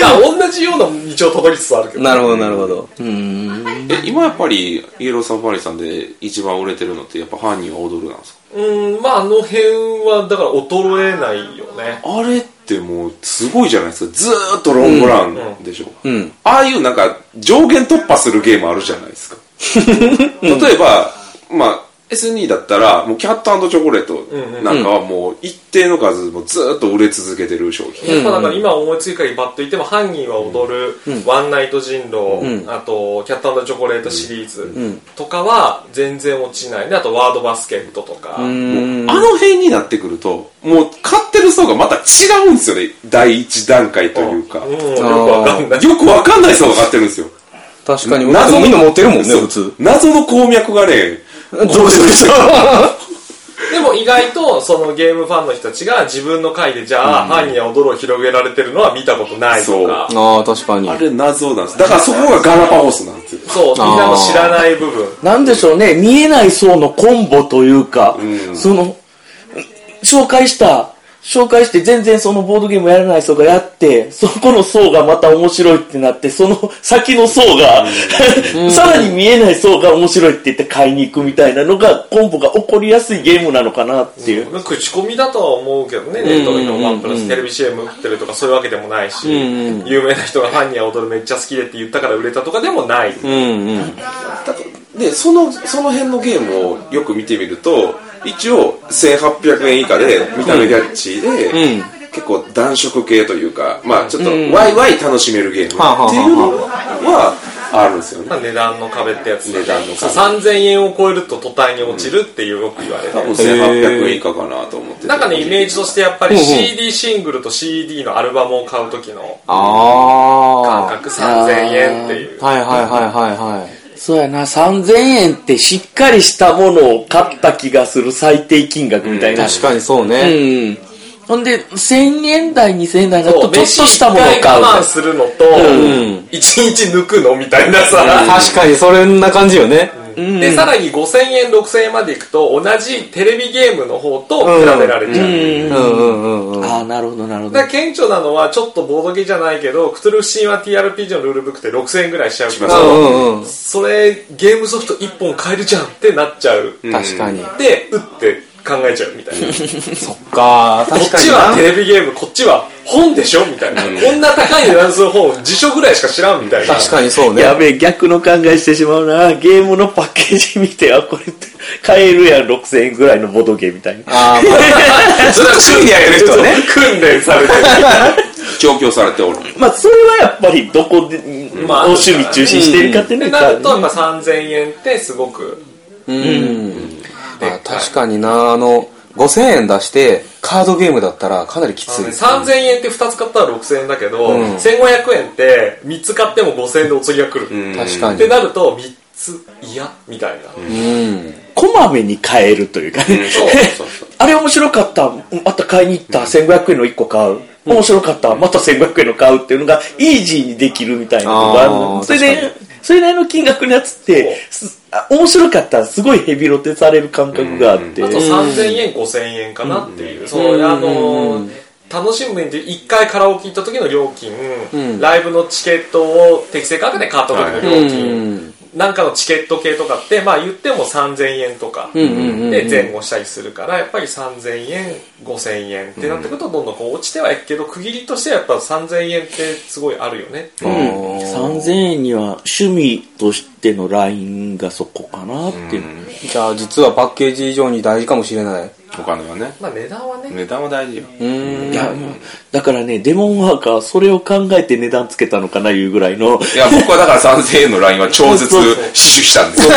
だから同じような道をたどりつつあるけど。なるほどなるほど。うーんえ今やっぱり。イエローサファリさんで一番売れてるのってやっぱ犯人は踊るなんですか。うーんまああの辺はだから衰えないよね。あれってもうすごいじゃないですか。ずーっとロングランでしょ、うんうん、ああいうなんか上限突破するゲームあるじゃないですか例えば、まあ、エスニー だったらもうキャット&チョコレートなんかはもう一定の数もずーっと売れ続けてる商品、うんうん、やっぱなんか今思いついたりバッと言っても犯人は踊る、うんうん、ワンナイト人狼、うん、あとキャット&チョコレートシリーズとかは全然落ちないで、あとワードバスケットとか、うん、もうあの辺になってくるともう買ってる層がまた違うんですよね。第一段階というか、うん、よくわかんないよくわかんない層が買ってるんですよ。確かに謎のみんな持ってるもんね。普通謎の鉱脈がねどうしたでも意外とそのゲームファンの人たちが自分の回でじゃあ犯人や踊るを広げられてるのは見たことないとか、そうああ確かにあれ謎なんです。だからそこがガラパゴスなんですよ。そうみんなの知らない部分なんでしょうね。見えない層のコンボというか、うん、その紹介した紹介して全然そのボードゲームやらない層がやってそこの層がまた面白いってなってその先の層が、うん、さらに見えない層が面白いって言って買いに行くみたいなのがコンボが起こりやすいゲームなのかなっていう、うん、口コミだとは思うけどね。ネットのワンプラステレビ シーエム 打ってるとかそういうわけでもないし、うんうん、有名な人が犯人は踊るめっちゃ好きでって言ったから売れたとかでもない、うんうん、でその、その辺のゲームをよく見てみると一応せんはっぴゃくえん以下で見た目キャッチで、うん、結構暖色系というか、まあちょっとワイワイ楽しめるゲームっていうのはあるんですよね、まあ、値段の壁ってやつで、ね、さんぜんえんを超えると途端に落ちるっていうよく言われる、うん、せんはっぴゃくえん以下かなと思ってなんかねイメージとしてやっぱり シーディー シングルと シーディー のアルバムを買う時の感覚さんぜんえんっていう。はいはいはいはいはい。そうやな、さんぜんえんってしっかりしたものを買った気がする最低金額みたいな、うん、確かにそうね、うん、ほんでせんえん台にせんえん台だとちょっとしたものを買うから我慢するのと、うん、いちにち抜くのみたいなさ、うん、確かにそれんな感じよね、うん、でさらにごせんえんろくせんえんまでいくと同じテレビゲームの方と比べられちゃう。ああなるほどなるほど。だから顕著なのはちょっとボードゲーじゃないけどクトゥルフ神話 ティーアールピージー のルールブックってろくせんえんぐらいしちゃうけど、それゲームソフトいっぽん買えるじゃんってなっちゃう。確かにで打って考えちゃうみたいなそっかー、確かにこっちはテレビゲーム、こっちは本でしょみたいな、こんな高い値段する本辞書ぐらいしか知らんみたいな。確かにそうね。やべえ、逆の考えしてしまうな。ゲームのパッケージ見て、あ、これって買えるやんろくせんえんぐらいのボドゲみたいな。あー、まあ、それは趣味でやる人はね訓練されて調教されておる。まあそれはやっぱりどこで、うん、まあ、趣味中心してるかっていうのが、ね、うん、なるとやっぱさんぜんえんってすごく、うん、うん、まあ、確かにな。あのごせんえん出してカードゲームだったらかなりきつい、ね、さんぜんえんってふたつ買ったらろくせんえんだけど、うん、せんごひゃくえんってみっつ買ってもごせんえんでお釣りが来る、うん、確かにってなるとみっつ嫌みたいな、うん、こまめに買えるというかね、うん、そうそうそうあれ面白かった、また買いに行った、せんごひゃくえんのいっこ買う、面白かった、またせんごひゃくえんの買うっていうのがイージーにできるみたいなのがあるの。それでそれなりの金額のやつって面白かったらすごいヘビロテされる感覚があって、うん、あとさんぜんえんごせんえんかなっていう、うん、そのあのー、楽しむ面でいっかいカラオケ行った時の料金、うん、ライブのチケットを適正価格で買った時の料金、はい、うん、なんかのチケット系とかって、まあ、言ってもさんぜんえんとかで前後したりするから、やっぱりさんぜんえんごせんえんってなってくるとどんどんこう落ちてはいくけど、区切りとしてはやっぱさんぜんえんってすごいあるよね、うん、さんぜんえんには趣味としてのラインがそこかなっていう、うん、じゃあ実はパッケージ以上に大事かもしれない、お金はね。まあ値段はね。値段は大事よ。うーん、いや、だからね、デモンワーカーはそれを考えて値段つけたのかないうぐらいの。いや、僕はだからさんぜんえんのラインは超絶死守したんですよ。そこ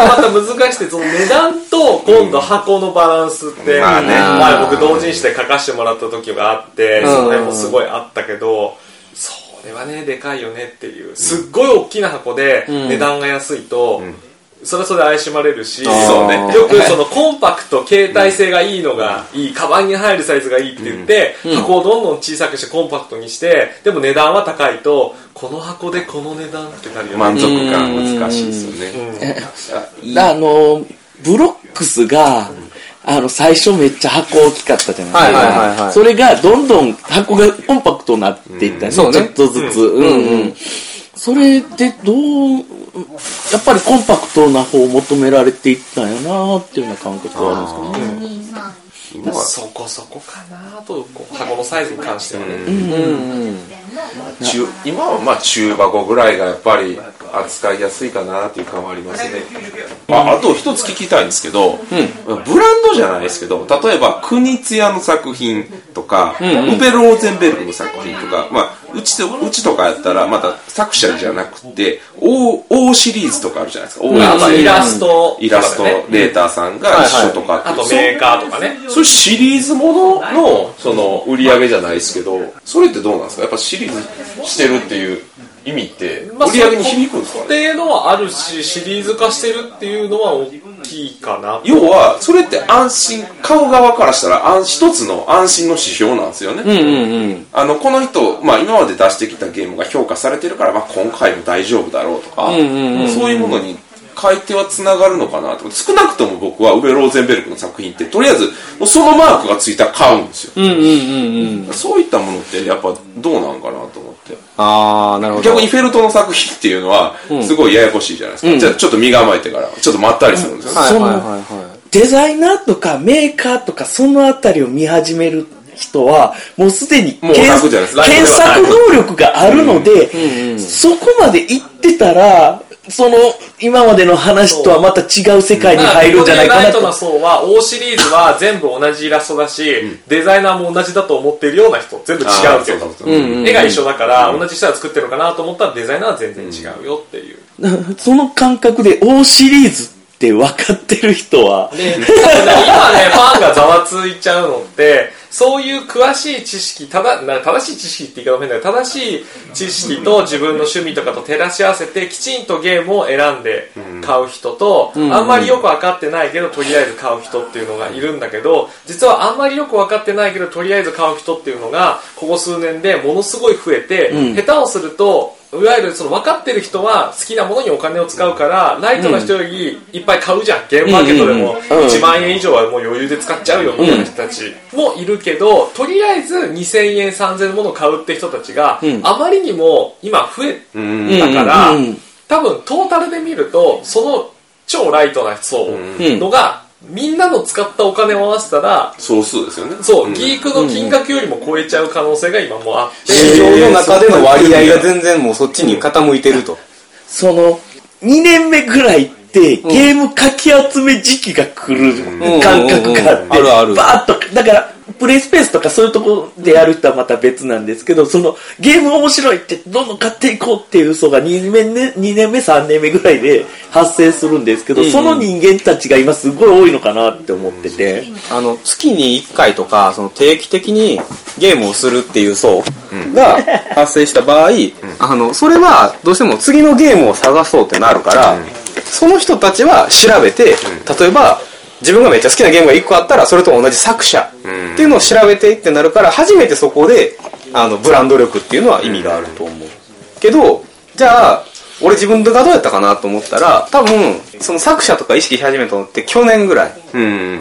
はまた難しくて、その値段と今度箱のバランスって、まあね、前僕同人誌で書かせてもらった時があって、その辺もすごいあったけど、それはね、でかいよねっていう。すっごい大きな箱で値段が安いと、うんうん、それはそれで怪しまれるし、そう、ね、よくそのコンパクト、携帯性がいいのがいい、うん、カバンに入るサイズがいいって言って、うん、箱をどんどん小さくしてコンパクトにして、でも値段は高いと、この箱でこの値段ってなるよね。満足感難しいですよね。あの、ブロックスが、うん、あの最初めっちゃ箱大きかったじゃないですか、はいはいはいはい、それがどんどん箱がコンパクトになっていったり、ね、うん、ちょっとずつ、うんうんうんうん、それでどうやっぱりコンパクトな方を求められていったんやなっていうような感覚があるんですけどね。そこそこかなと、こう箱のサイズに関してはね、うんうんうん、中今はまあ中箱ぐらいがやっぱり扱いやすいかなっていう感はありますね。あ, あと一つ聞きたいんですけど、うん、ブランドじゃないですけど、例えば国津屋の作品とか、うん、ウベ・ローゼンベルクの作品とか、まあ、うちと、うちとかやったらまた作者じゃなくて O, O シリーズとかあるじゃないですか、うん、O イラスト、イラストレーターさんが一緒とか、はいはい、あとメーカーとかね、そういうシリーズもののその売り上げじゃないですけど、それってどうなんですか？やっぱシリーズしてるっていう意味って売り上げに響くんですかね？まあ、固定のはあるし、シリーズ化してるっていうのは大きいかな。要はそれって安心、買う側からしたら一つの安心の指標なんですよね、うんうんうん、あのこの人、まあ、今まで出してきたゲームが評価されてるから、まあ、今回も大丈夫だろうとか、うんうんうんうん、そういうものに買い手はつながるのかなと。少なくとも僕はウベ・ローゼンベルクの作品ってとりあえずそのマークがついたら買うんですよ、うんうんうんうん、そういったものってやっぱどうなんかなと思って。あ、なるほど。逆にフェルトの作品っていうのはすごいややこしいじゃないですか、うん、じゃあちょっと身構えてからちょっとまったりするんですよね、うん、はいはいはいはい、デザイナーとかメーカーとかそのあたりを見始める人はもうすでに検索能力があるので、うんうんうん、そこまで行ってたらその今までの話とはまた違う世界に入るんじゃないかなと。ライトの層は O シリーズは全部同じイラストだし、うん、デザイナーも同じだと思っているような人全部違うっていう、絵が一緒だから同じ人が作ってるのかなと思ったらデザイナーは全然違うよっていう、うん、その感覚で O シリーズって分かってる人はね今ねファンがざわついちゃうのってそういう詳しい知識、ただ正しい知識って言い方も変だけど、正しい知識と自分の趣味とかと照らし合わせてきちんとゲームを選んで買う人と、うん、あんまりよく分かってないけどとりあえず買う人っていうのがいるんだけど、実はあんまりよく分かってないけどとりあえず買う人っていうのがここ数年でものすごい増えて、うん、下手をするといわゆるその分かってる人は好きなものにお金を使うから、ライトの人よりいっぱい買うじゃん。ゲームマーケットでもいちまんえん以上はもう余裕で使っちゃうよみたいな人たちもいるけど、とりあえずにせんえんさんぜんえんもの買うって人たちがあまりにも今増えたから、多分トータルで見るとその超ライトな層のがみんなの使ったお金を合わせたら総数ですよね。そう、うん、ギークの金額よりも超えちゃう可能性が今もうあって、市場の中での割合が全然もうそっちに傾いてると、うん、そのにねんめぐらいってゲームかき集め時期が来る感覚があって、あるある、バーッと、だからプレイスペースとかそういうところでやる人はまた別なんですけど、そのゲーム面白いってどんどん買っていこうっていう層がにねんめ、にねんめさんねんめぐらいで発生するんですけど、うんうん、その人間たちが今すごい多いのかなって思ってて、あの月にいっかいとかその定期的にゲームをするっていう層が発生した場合、うん、あのそれはどうしても次のゲームを探そうってなるから、うん、その人たちは調べて、例えば自分がめっちゃ好きなゲームがいっこあったらそれと同じ作者っていうのを調べていってなるから、初めてそこであのブランド力っていうのは意味があると思うけど、じゃあ俺自分がどうやったかなと思ったら、多分その作者とか意識し始めたのって去年ぐらい、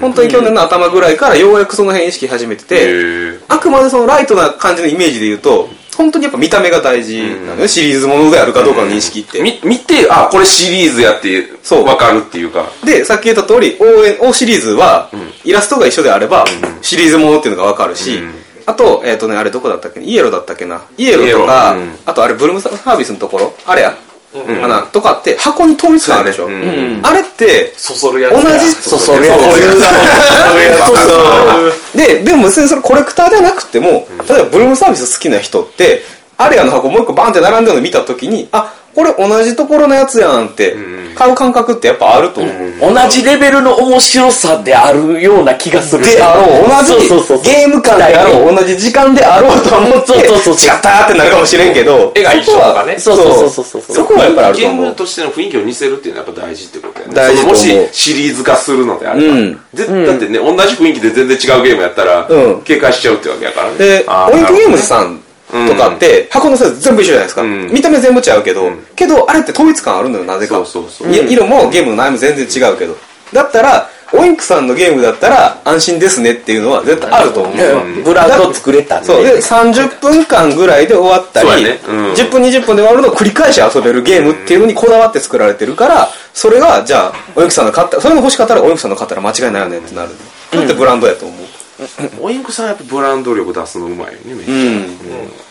本当に去年の頭ぐらいからようやくその辺意識し始めてて、あくまでそのライトな感じのイメージで言うと本当にやっぱ見た目が大事なのね、シリーズものであるかどうかの認識って、うん、見て、あ、これシリーズやって分かるっていうか、でさっき言った通り オーエヌオー シリーズは、うん、イラストが一緒であれば、うん、シリーズものっていうのが分かるし、うん、あとえっ、ー、とねあれどこだったっけ、イエローだったっけな、イエローとか、うん、あとあれブルームサービスのところあれや、うん、あなとかって箱に統一感あるでしょ、うんうん、あれってそそるやつ同じそそるやつで、でも別にそれコレクターじゃなくても、うん、例えばブルームサービス好きな人ってアレアの箱もう一個バンって並んでるの見た時に、あ、これ同じところのやつやんって買う感覚ってやっぱあると思う、うん、同じレベルの面白さであるような気がするであろう、同じそうそうそうゲーム感であろう、同じ時間であろうと思ってそうそうそう違ったーってなるかもしれんけど、絵が一緒とかね、そこはやっぱりあると思う。ゲームとしての雰囲気を似せるっていうのはやっぱ大事ってことやね。大事と思う。もしシリーズ化するのであれば、うん、だってね、同じ雰囲気で全然違うゲームやったら、うん、警戒しちゃうってわけやからね。で、オリンピックゲームズさんとかって箱のサイズ全部一緒じゃないですか、うん、見た目全部違うけど、うん、けどあれって統一感あるんだよ、なぜか。そうそうそう、色もゲームの内容も全然違うけど、だったらオインクさんのゲームだったら安心ですねっていうのは絶対あると思う、うん、ブランド作れたんで、そうでさんじゅっぷんかんぐらいで終わったり、ね、うん、じゅっぷんにじゅっぷんで終わるのを繰り返し遊べるゲームっていうのにこだわって作られてるから、それがじゃあオインクさんの買ったそれの欲しかったらオインクさんの買ったら間違いないよねってなる、うん、だってブランドやと思う。オインクさんはやっぱブランド力出すのうまいよね、めっちゃ、うんうん、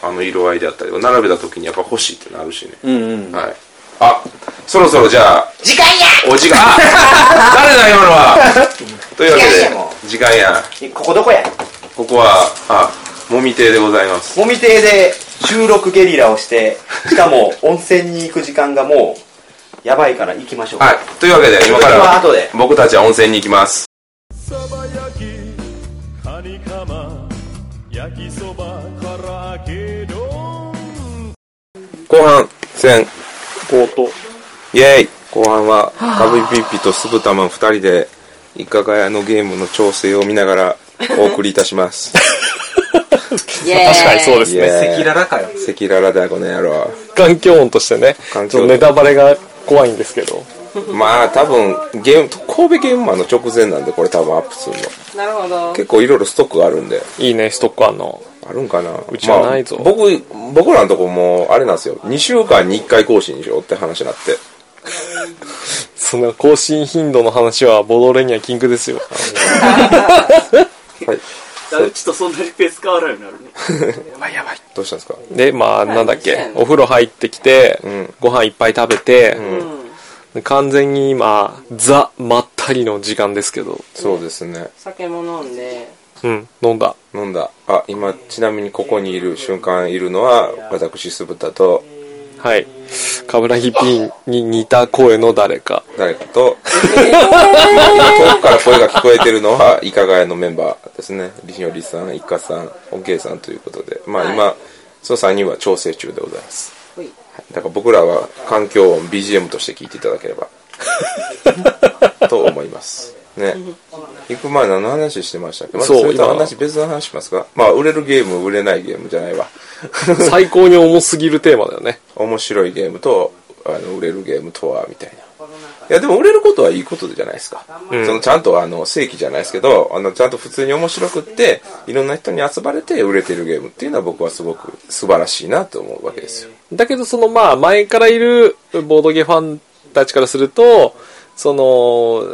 あの色合いであったり並べた時にやっぱ欲しいってなるしね、うんうん、はい、あ、そろそろじゃあ時間やお時間誰だ今のはというわけで時間や、ここどこや、ここはあもみ亭でございます。もみ亭で収録ゲリラをして、しかも温泉に行く時間がもうやばいから行きましょうか、はい、というわけで今から僕たちは温泉に行きます。焼きそばから揚げ丼後半戦冒頭イエーイ。後半はカビピッピと酢豚マンふたりでイカガヤのゲームの調整を見ながらお送りいたしますイエーイ。確かにそうですね、赤裸々かよ、赤裸々だこの野郎。環境音としてね、ちょっとネタバレが怖いんですけどまあ多分ゲーム神戸ゲームマンの直前なんで、これ多分アップするの。なるほど。結構いろいろストックがあるんで。いいね、ストックあんの。あるんかな。うちはないぞ。まあ、僕僕らのとこもあれなんですよ。にしゅうかんにいっかい更新しようって話になって。そんな更新頻度の話はボドレニアキングですよ。はい。うちとそんなにペース変わらないようになるねやばいやばい。どうしたんですか。でまあなんだっけ、お風呂入ってきて、うん、ご飯いっぱい食べて。うん、完全に今ザまったりの時間ですけど、そうですね、酒も飲んで、うん、飲んだ飲んだあ、今ちなみにここにいる瞬間いるのは私酢豚と、はい、冠城 P に似た声の誰か誰かと遠くから声が聞こえてるのはいかがやのメンバーですね、りしおりさん、いかさん、おけいさんということで、まあ今、はい、そのさんにんは調整中でございます。だから僕らは環境音 ビージーエム として聞いていただければと思いますね。行く前何の話してましたっけ、ま、そう、それと話別の話しますか。まあ売れるゲーム売れないゲームじゃないわ最高に重すぎるテーマだよね。面白いゲームとあの売れるゲームとはみたいな。いやでも売れることはいいことじゃないですか、うん、そのちゃんとあの正規じゃないですけど、あのちゃんと普通に面白くっていろんな人に集まれて売れてるゲームっていうのは僕はすごく素晴らしいなと思うわけですよ。だけどそのまあ前からいるボードゲーファンたちからすると、その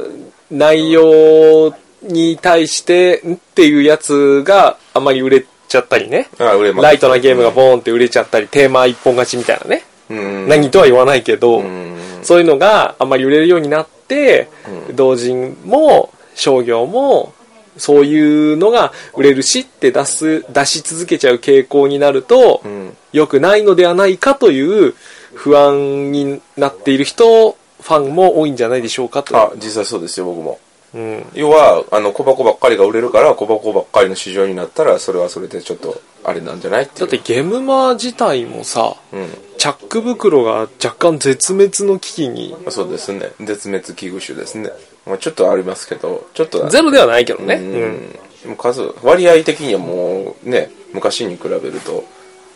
内容に対してんっていうやつがあんまり売れちゃったりね、ああ売れます、ライトなゲームがボーンって売れちゃったり、うん、テーマ一本勝ちみたいなね、うん、何とは言わないけど、うん、そういうのがあんまり売れるようになって、うん、同人も商業もそういうのが売れるしって出す出し続けちゃう傾向になると、うん、良くないのではないかという不安になっている人ファンも多いんじゃないでしょうかと。あ、実際そうですよ僕も、うん、要はあの小箱ばっかりが売れるから小箱ばっかりの市場になったらそれはそれでちょっとあれなんじゃないっていう。だってゲムマ自体もさ、うん、チャック袋が若干絶滅の危機に。そうですね、絶滅危惧種ですね。まあ、ちょっとありますけど、ちょっとゼロではないけどね、うん、うん、数割合的にはもうね昔に比べると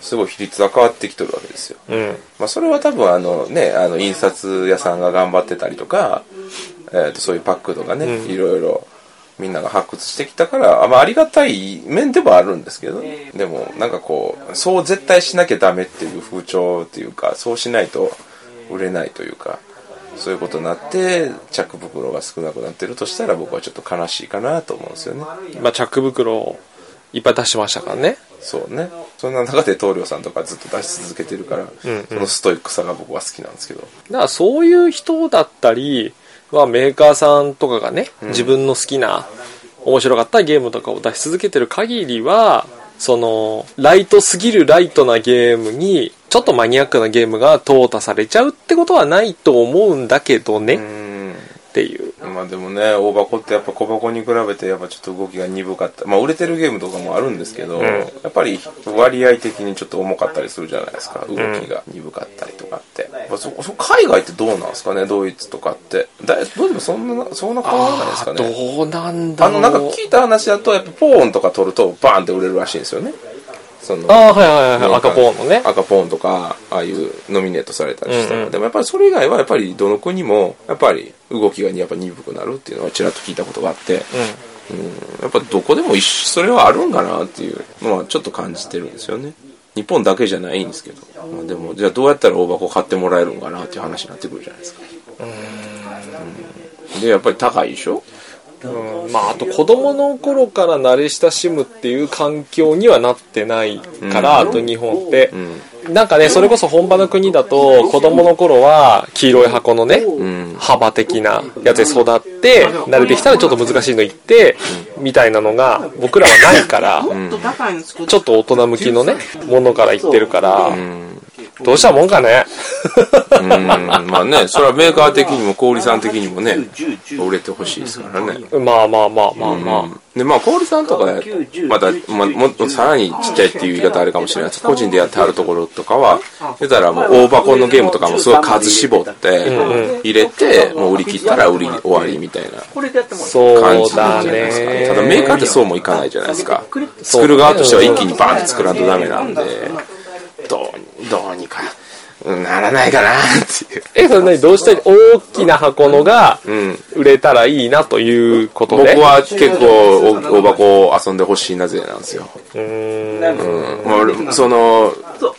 すごい比率が変わってきてるわけですよ、うん。まあ、それは多分あの、ね、あの印刷屋さんが頑張ってたりとか、えー、とそういうパックとかね、うん、いろいろみんなが発掘してきたから、まあ、ありがたい面でもあるんですけど、ね、でもなんかこうそう絶対しなきゃダメっていう風潮っていうか、そうしないと売れないというか、そういうことになってチャック袋が少なくなってるとしたら僕はちょっと悲しいかなと思うんですよね。まあ、チャック袋をいっぱい出しましたからね。そうね、そんな中で棟梁さんとかずっと出し続けてるから、うんうん、そのストイックさが僕は好きなんですけど、だからそういう人だったり、まあ、メーカーさんとかがね、うん、自分の好きな面白かったゲームとかを出し続けてる限りは、そのライトすぎるライトなゲームにちょっとマニアックなゲームが淘汰されちゃうってことはないと思うんだけどね、うん、っていう。まあでもね、大箱ってやっぱ小箱に比べてやっぱちょっと動きが鈍かった、まあ、売れてるゲームとかもあるんですけど、うん、やっぱり割合的にちょっと重かったりするじゃないですか、動きが鈍かったりとかって、うん。そそ海外ってどうなんですかね、ドイツとかってだどうでもそんなそんな変わらないですかね。どうなんだろう。あのなんか聞いた話だとやっぱポーンとか取るとバーンって売れるらしいんですよね。そのあ、はいはいはい、赤ポーンのね、赤ポーンとかああいうノミネートされたりした、うんうん、でもやっぱりそれ以外はやっぱりどの国もやっぱり動きがやっぱ鈍くなるっていうのはちらっと聞いたことがあって、うんうん、やっぱどこでも一緒それはあるんかなっていうのはちょっと感じてるんですよね。日本だけじゃないんですけど、まあ、でもじゃあどうやったら大箱買ってもらえるんかなっていう話になってくるじゃないですか。うん、うん、でやっぱり高いでしょ。うん、まああと子供の頃から慣れ親しむっていう環境にはなってないから、うん、あと日本って、うん、なんかね、それこそ本場の国だと子供の頃は黄色い箱のね、うん、幅的なやつで育って慣れてきたらちょっと難しいの行って、うん、みたいなのが僕らはないから、うん、ちょっと大人向きのねものから行ってるから、うん、どうしたもんかね。うん、まあね、それはメーカー的にも小売さん的にもね、売れてほしいですからね。まあまあまあまあまあ。うん、でまあ小売さんとかまた、まあ、もっとさらにちっちゃいっていう言い方あるかもしれないです。個人でやってはるところとかは、言ったらもう大箱のゲームとかもすごい数絞って入れて、もう売り切ったら売り終わりみたいな感じなんじゃないですかね。ただメーカーってそうもいかないじゃないですか。作る側としては一気にバーンって作らんとダメなんで。どう、どうにかならないかなっていう。え、それ何、どうして大きな箱のが売れたらいいなということで、うん、僕は結構大箱を遊んでほしいなぜなんですよ。うーん、うん、その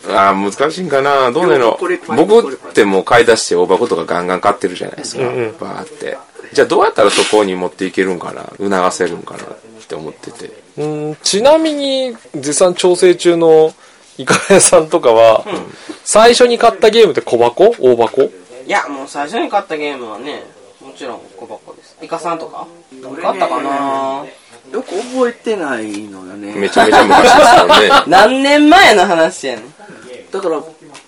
あ難しいんかな、どうなの。僕ってもう買い出して大箱とかガンガン買ってるじゃないですか、うんうん、バーって。じゃあどうやったらそこに持っていけるんかな、促せるんかなって思ってて、うん。ちなみに絶賛調整中のイカ屋さんとかは、うん、最初に買ったゲームって小箱？大箱？いや、もう最初に買ったゲームはね、もちろん小箱です。イカさんとか買ったかな、よく覚えてないのよね。めちゃめちゃ昔ですよね。何年前の話やねん。だから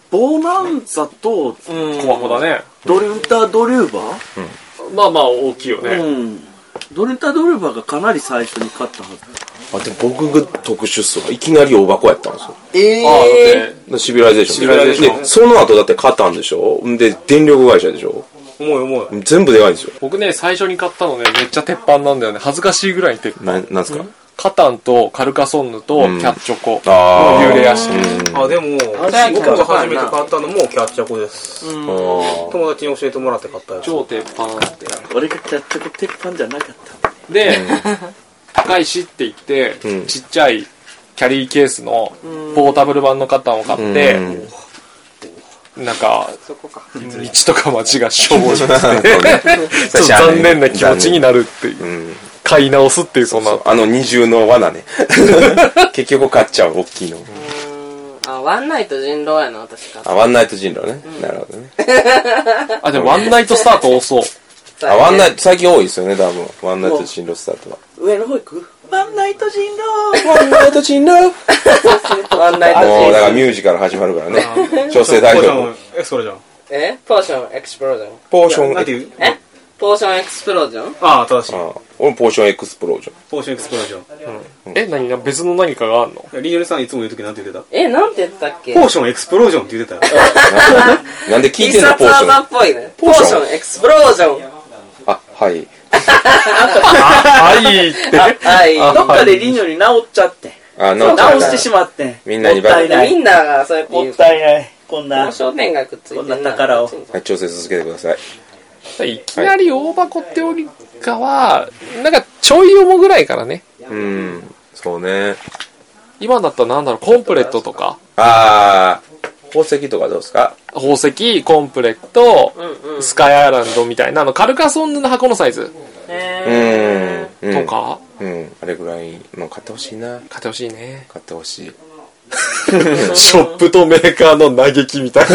ボーナンザと小箱だね。ドリンタ・ドリューバー、うん、まあまあ大きいよね、うん、ドリンタ・ドリューバーがかなり最初に買ったはず。あ、で僕が特殊っすわ。いきなり大箱やったんですよ。えー、ああ、だってシビライゼーション。シビライゼーション。で、その後だってカタンでしょ。で、電力会社でしょ。重い重い。全部でかいんですよ。僕ね、最初に買ったのね、めっちゃ鉄板なんだよね。恥ずかしいぐらい鉄板。な、なんすか？カタンとカルカソンヌとキャッチョコの幽霊屋敷。あ、でも僕が初めて買ったのもキャッチョコです。うん、友達に教えてもらって買ったやつ。超鉄板って。俺がキャッチョコ鉄板じゃなかった。で。高いしって言って、うん、ちっちゃいキャリーケースのポータブル版のカタンを買って、うん、なんか位置とか街がしょぼいってちょっと残念な気持ちになるっていう買い直すっていう、そんなそうそうあの二重の罠ね結局買っちゃう大きいの。あ、ワンナイト人狼やな、私買った。あ、ワンナイト人狼ね、うん、なるほどねあ、でもワンナイトスタート多そうあ、ワンナイト最近多いですよね、多分ワンナイト人狼スタートは上の方行くワンナイト人狼ワンナイト人狼ワンナイト人狼もうだからミュージカル始まるからね女性代表え、それじゃんえポーションエクスプロージョンポーションなんていうえポーションエクスプロージョンああ、正しいああ俺ポーションエクスプロージョンポーションエクスプロージョン、うん、え、何が別の何かがあんのリーエルさんいつも言うときなんて言ってたえ、なんて言ったっけポーションエクスプロージョンって言ってたよなんで聞いてんのポーション必殺技っぽいねポーションエクスプロージョンあ、はいあ、はいってはいどっかでリニョに治っちゃってあ、治してしまってみんなにバレないみんながそれもったいないこんな少年がくっついてこんな宝をはい、調整続けてくださいいきなり大箱ってよりかはなんかちょい重ぐらいからね。うん、そうね。今だったらなんだろうコンプレットとか。ああ、宝石とかどうですか？宝石、コンプレット、うんうん、スカイアイランドみたいなあのカルカソンヌの箱のサイズ。へーうんとか、うん。うん、あれぐらいの買ってほしいな。買ってほしいね。買ってほしい。ショップとメーカーの嘆きみたいな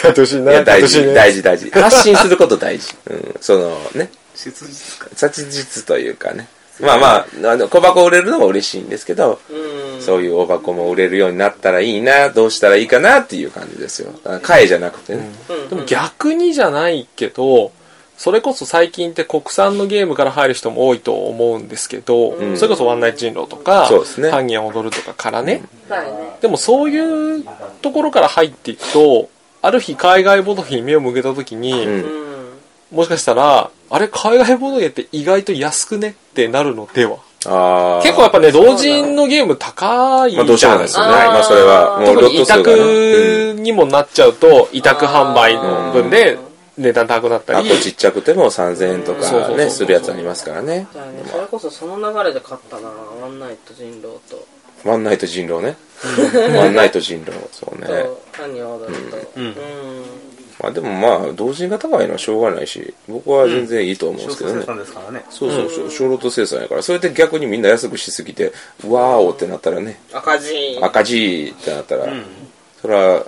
買ってほしいな。いや大事、ね、大事大事発信すること大事、うん、そのね切実か切実というかねまあまあ、 あの小箱売れるのも嬉しいんですけどうんそういう大箱も売れるようになったらいいなどうしたらいいかなっていう感じですよ買えじゃなくてね、うん、でも逆にじゃないけどそれこそ最近って国産のゲームから入る人も多いと思うんですけど、うん、それこそワンナイト人狼とか、ね、ハンギアン踊るとかからね、うん、でもそういうところから入っていくとある日海外ボドゲに目を向けた時に、うん、もしかしたらあれ海外ボドゲって意外と安くねってなるのではあ結構やっぱね同人のゲーム高いじゃないですか、まあ、どうしようもないですよねまあそれはもうロット数が、ね、委託にもなっちゃうと委託販売の分で値段高くなったりあとちっちゃくてもさんぜんえんとかねするやつありますからねだからねそれこそその流れで買ったなワンナイト人狼とワンナイト人狼ねワンナイト人狼そうねハンギアン踊ると、うんうん、まあでもまあ同人が高いのはしょうがないし僕は全然いいと思うんですけどね、うん、小ロット生産ですからねそうそうそう小ロット生産やからそれで逆にみんな安くしすぎてわーおってなったらね赤字赤字ってなったら、うん、それは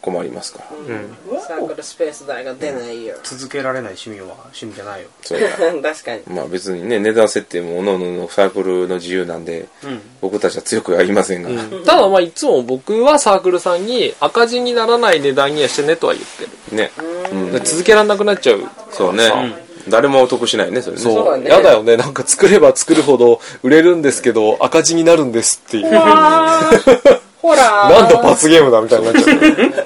困りますから、うん、サークルスペース代が出ないよ、うん、続けられない趣味は趣味じゃないよそうだ確かにまあ別にね値段設定も各々のサークルの自由なんで、うん、僕たちは強くは言いませんが、うん、ただまあいつも僕はサークルさんに赤字にならない値段にはしてねとは言ってるね、うん、続けられなくなっちゃうそうね、うん、誰も得しないねそれねそうそうねやだよねなんか作れば作るほど売れるんですけど赤字になるんですっていうほらなんだ罰ゲームだみたいになっちゃう、ね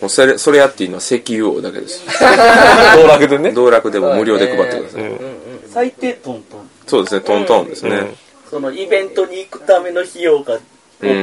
もうそれ、それやっていいのは石油王だけです道楽でね道楽でも無料で配ってください、ねうん、最低トントンそうですねトントンですね、うん、そのイベントに行くための費用がを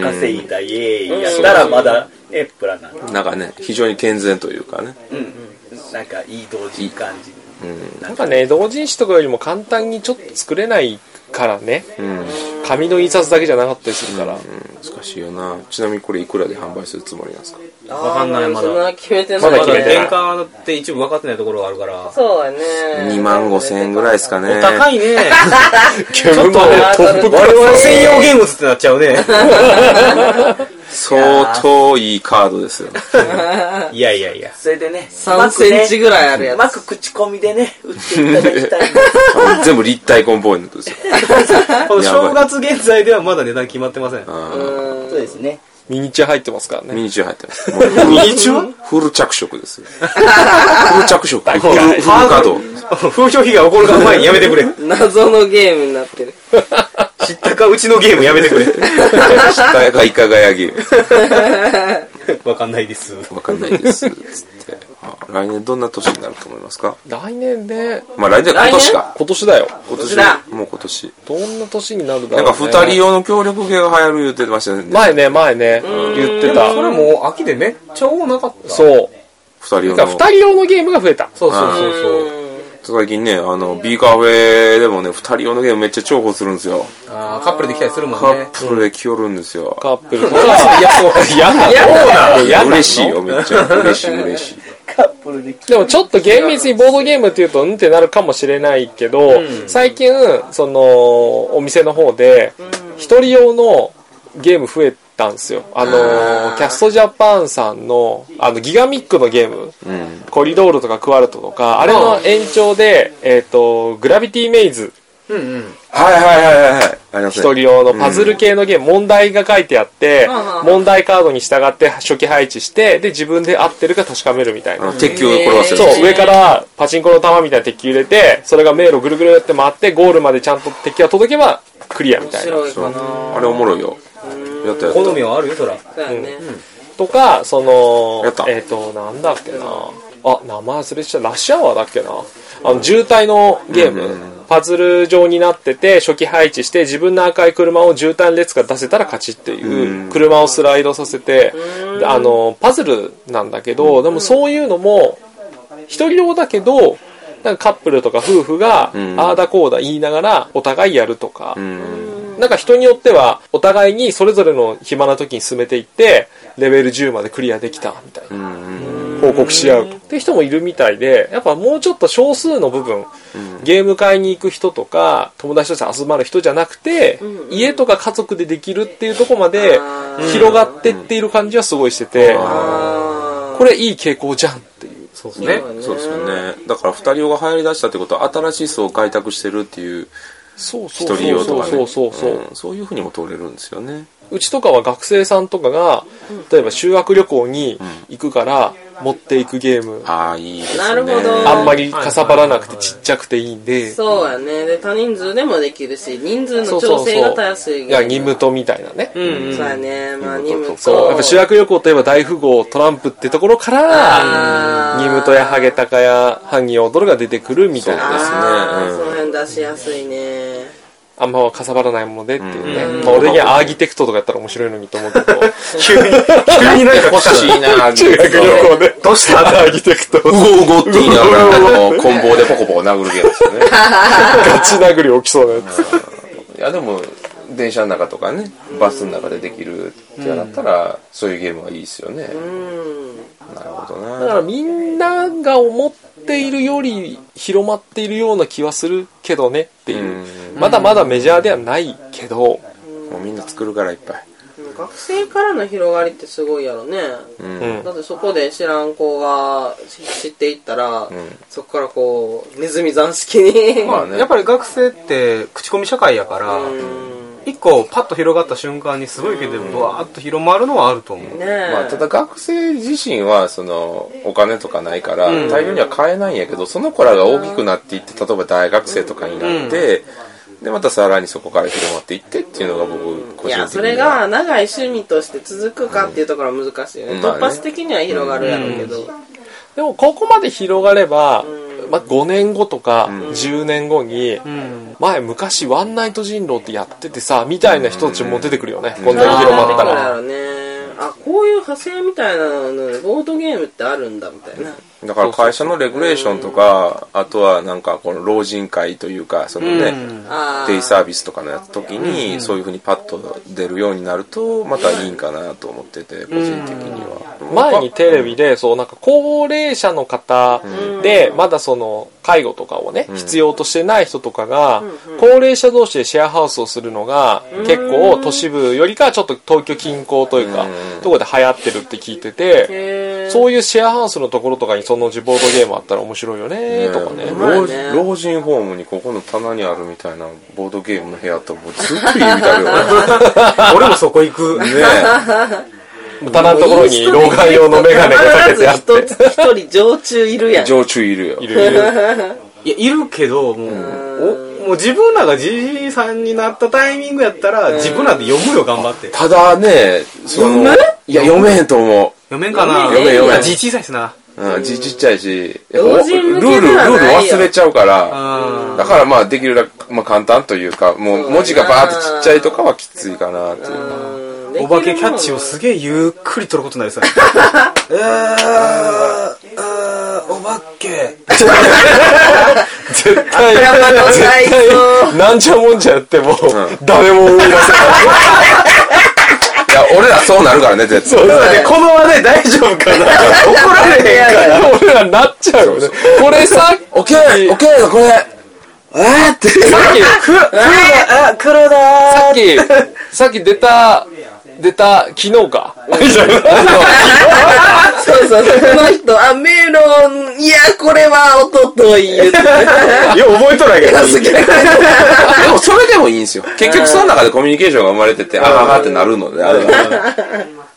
稼いだイエーイやったらまだねプラなんだなんかね非常に健全というかね、うんうん、なんかいい同人感じ、うん、なんかね同人誌とかよりも簡単にちょっと作れないからね、うん、紙の印刷だけじゃなかったりするから、うんうん、難しいよなちなみにこれいくらで販売するつもりなんですかわかんないまだそんな決めてないまだ決めてない原価って一部分かってないところがあるからそうだねにまんごせんえんぐらいですかね高いねちょっとトップクラスの専用ゲームズってなっちゃうね相当いいカードですよいやいやいやそれでねさんセンチぐらいあるやつうまく口コミでね売っていただきたい全部立体コンポーネントですよこの正月現在ではまだ値段決まってませんそうですねミニチュア入ってますからねミニチュア入ってますミニチュアフル着色ですよフル着色フル稼働風評被害起こるか前にやめてくれ謎のゲームになってる知ったかうちのゲームやめてくれ知ったかいかがやゲームわかんないですわかんないですつって来年どんな年になると思いますか来年でまあ来年今年か今年だよ今年だもう今年どんな年になるだろうねなんか二人用の協力系が流行る言ってましたね前ね前ね言ってたそれもう秋でめっちゃ多なかったそう二人用の二人用のゲームが増えたそうそうそうそう最近ね、あの B カフェでもねふたり用のゲームめっちゃ重宝するんですよ。あ、カップルで来たりするもんね。カップルで来よるんですよ、うん、カップルで。いや嬉しいよ、めっちゃ嬉しい嬉しい。カップルで来る。でもちょっと厳密にボードゲームっていうとうんってなるかもしれないけど、うん、最近そのお店の方でひとり用のゲーム増えたんですよ。あのー、キャストジャパンさんのあのギガミックのゲーム、うん、コリドールとかクワルトとかあれの延長で、えっとグラビティメイズ、うんうん、はいはいはいはいはい、ひとり用のパズル系のゲーム、うん、問題が書いてあって、うん、問題カードに従って初期配置してで自分で合ってるか確かめるみたいな。鉄球を転がせる。そう、上からパチンコの玉みたいな鉄球入れてそれが迷路ぐるぐるって回ってゴールまでちゃんと鉄球が届けばクリアみたいな。面白いかなあれ、おもろいよ。やったやった。好みはあるよそら。だよね、うんうん、とかそのえっ、ー、となんだっけなあ、名前忘れちゃった。ラッシュアワーだっけな、あの渋滞のゲーム、うんうんうん、パズル状になってて初期配置して自分の赤い車を渋滞列から出せたら勝ちっていう、車をスライドさせて、あのパズルなんだけど、でもそういうのも一人用だけどなんかカップルとか夫婦がああだこうだ言いながらお互いやるとか、なんか人によってはお互いにそれぞれの暇な時に進めていってレベルじゅうまでクリアできたみたいな報告し合うって人もいるみたいで、やっぱもうちょっと少数の部分、うん、ゲーム会に行く人とか友達として集まる人じゃなくて、うん、家とか家族でできるっていうところまで広がってっている感じはすごいしてて、これいい傾向じゃんっていう。そうですね、そうですよね。だから二人用が流行りだしたってことは新しい層を開拓してるっていう。そうそうそうそうそう、そういう風にも通れるんですよね。うちとかは学生さんとかが例えば修学旅行に行くから持っていくゲーム、うん、ああいいですね。なるほど。あんまりかさばらなくてちっちゃくていいんで、はいはいはい、そうやね。で多人数でもできるし人数の調整がたやすい。そうそうそう、いやニムトみたいなね、うんうん、そうやね。まあニムト、やっぱ修学旅行といえば大富豪トランプってところからニムトやハゲタカやハギオドルが出てくるみたいなですね。あ、うん、その辺出しやすいね。あんまかさばらないものでっていうね。うん、まあ、俺にアーギテクトとかやったら面白いのにと思うけど、急に、急になんか欲しいな、中学旅行で。どうしたアーギテクト。うごうごって言いながら、こん棒でポコポコ殴るゲームですよね。ガチ殴り起きそうなやつ。いや、でも、電車の中とかね、バスの中でできるってなったら、うん、そういうゲームはいいですよね。うん、なるほどな。だからみんなが思っているより広まっているような気はするけどねっていう。うん、まだまだメジャーではないけど、うん、もうみんな作るからいっぱい。学生からの広がりってすごいやろね、うん、だってそこで知らん子が知っていったら、うん、そこからこうネズミ斬式に、まあね、やっぱり学生って口コミ社会やから、うん、一個パッと広がった瞬間にすごいけどブワーッと広まるのはあると思う、うんね。まあ、ただ学生自身はそのお金とかないから大量には買えないんやけど、その子らが大きくなっていって、例えば大学生とかになって、うん、でまたさらにそこから広まっていってっていうのが僕個人的には、いやそれが長い趣味として続くかっていうところは難しいよね、うん、突発的には広がるやろうけど、うんうん、でもここまで広がれば、うんまあ、ごねんごとかじゅうねんごに前昔ワンナイト人狼ってやっててさみたいな人たちも出てくるよね、こんなに広まったら。あ、こういう派生みたいなのボードゲームってあるんだみたいな。だから会社のレギュレーションとか、あとはなんかこの老人会というかそのねデイサービスとかのやつ時にそういう風にパッと出るようになるとまたいいんかなと思ってて、個人的には。前にテレビでそうなんか高齢者の方でまだその介護とかをね必要としてない人とかが高齢者同士でシェアハウスをするのが結構都市部よりかちょっと東京近郊というかとこで流行ってるって聞いてて、そういうシェアハウスのところとかにそのうちボードゲームあったら面白いよねとか ね, ね, 老, ね老人ホームにここの棚にあるみたいなボードゲームの部屋あったらもうずっといいみたいよね俺もそこ行くねえ棚のところに老眼用のメガネがかけてあって必ず一人常駐いるやん。常駐いるよい る, い る, いやいるけども う, うおもう自分らがじいさんになったタイミングやったら自分らで読むよ頑張って。ただねそのいや読めへんと思う。読めんかな。読め読め字小さいしな。うん、ちっちゃいし、ルール、ルール忘れちゃうから、だからまあできるだけ、まあ、簡単というか、もう文字がバーッとちっちゃいとかはきついかなっていう。お化けキャッチをすげえゆっくり取ることになりそう。えー、えー、お化っけ絶対なんちゃもんちゃやっても、うん、誰も思い出せないいや俺らそうなるからね絶対そうだね、この話題大丈夫かな怒られへんから俺らなっちゃうよねそうそうこれさオッケーオッケーこれあってさっき黒だ黒だーさっきさっき出た出た昨日かそうそうこの人あメロンいやこれはおととい言っていや覚えとらんけどでもそれでもいいんですよ結局その中でコミュニケーションが生まれててあああってなるのであれ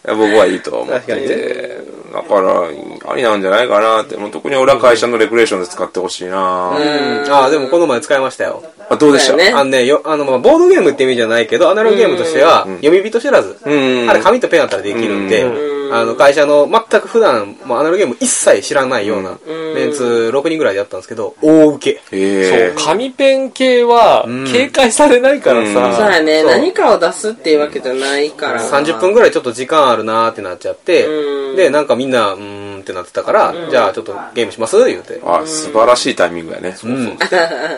僕はいいと思っててだからありなんじゃないかなってもう特に俺は会社のレクレーションで使ってほしいなうんあでもこの前使いましたよあどうでした、ね、あのねよあの、まあ、ボードゲームって意味じゃないけどアナログゲームとしては読み人知らずあれ紙とペンあったらできるんであの会社の全く普段もアナログゲーム一切知らないようなメンツろくにんぐらいでやったんですけど大受けへそう紙ペン系は警戒されないからさそうやね何かを出すっていうわけじゃないからさんじゅっぷんぐらいちょっと時間あるなーってなっちゃってでなんかみんなうーんってなってたから、うん、じゃあちょっとゲームします言うてあ素晴らしいタイミングやね、うん、そうそう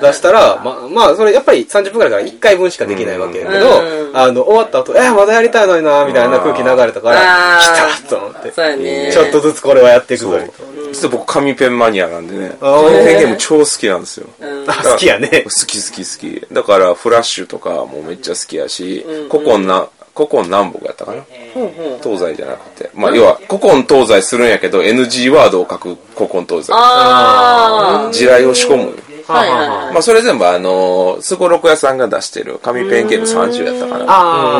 出したらま、まあそれやっぱりさんじゅっぷんぐらいからいっかいぶんしかできないわけやけど、うん、あの終わった後えまだやりたいのになみたいな空気流れたから来たと思ってそうや、ね、ちょっとずつこれはやっていくぞちょっと僕紙ペンマニアなんでねペンゲーム超好きなんですよ、うん、好きやね好き好き好きだからフラッシュとかもめっちゃ好きやし、うん、ココンな古今南北やったかな、えー、東西じゃなくて、まあ、要は古今東西するんやけど エヌジー ワードを書く古今東西あ地雷を仕込む、はいはいはいまあ、それ全部あのスゴロク屋さんが出してる紙ペンゲームさんじゅうやったかな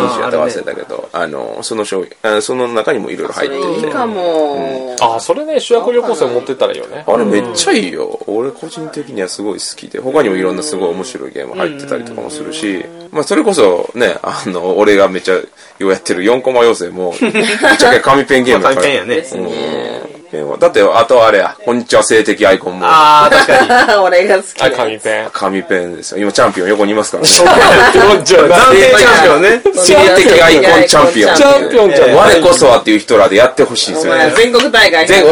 にじゅうやったか忘れたけどあの その商品あその中にもいろいろ入っててそれいいかも、うん、あそれね主役旅行生持ってったらいいよねあれめっちゃいいよ俺個人的にはすごい好きで他にもいろんなすごい面白いゲーム入ってたりとかもするしまあそれこそねあの俺がめっちゃようやってるよんコマ要請もめっちゃ紙ペンゲームだから、まあ、紙ペンやね、うん、ペンはだってあとあれやこんにちは性的アイコンもああ確かに俺が好き紙ペン紙ペンですよ今チャンピオン横にいますからね暫定チャンピオンね性的アイコンチャンピオンチャンピオンちゃん我こそはっていう人らでやってほしいんですよね全国大会全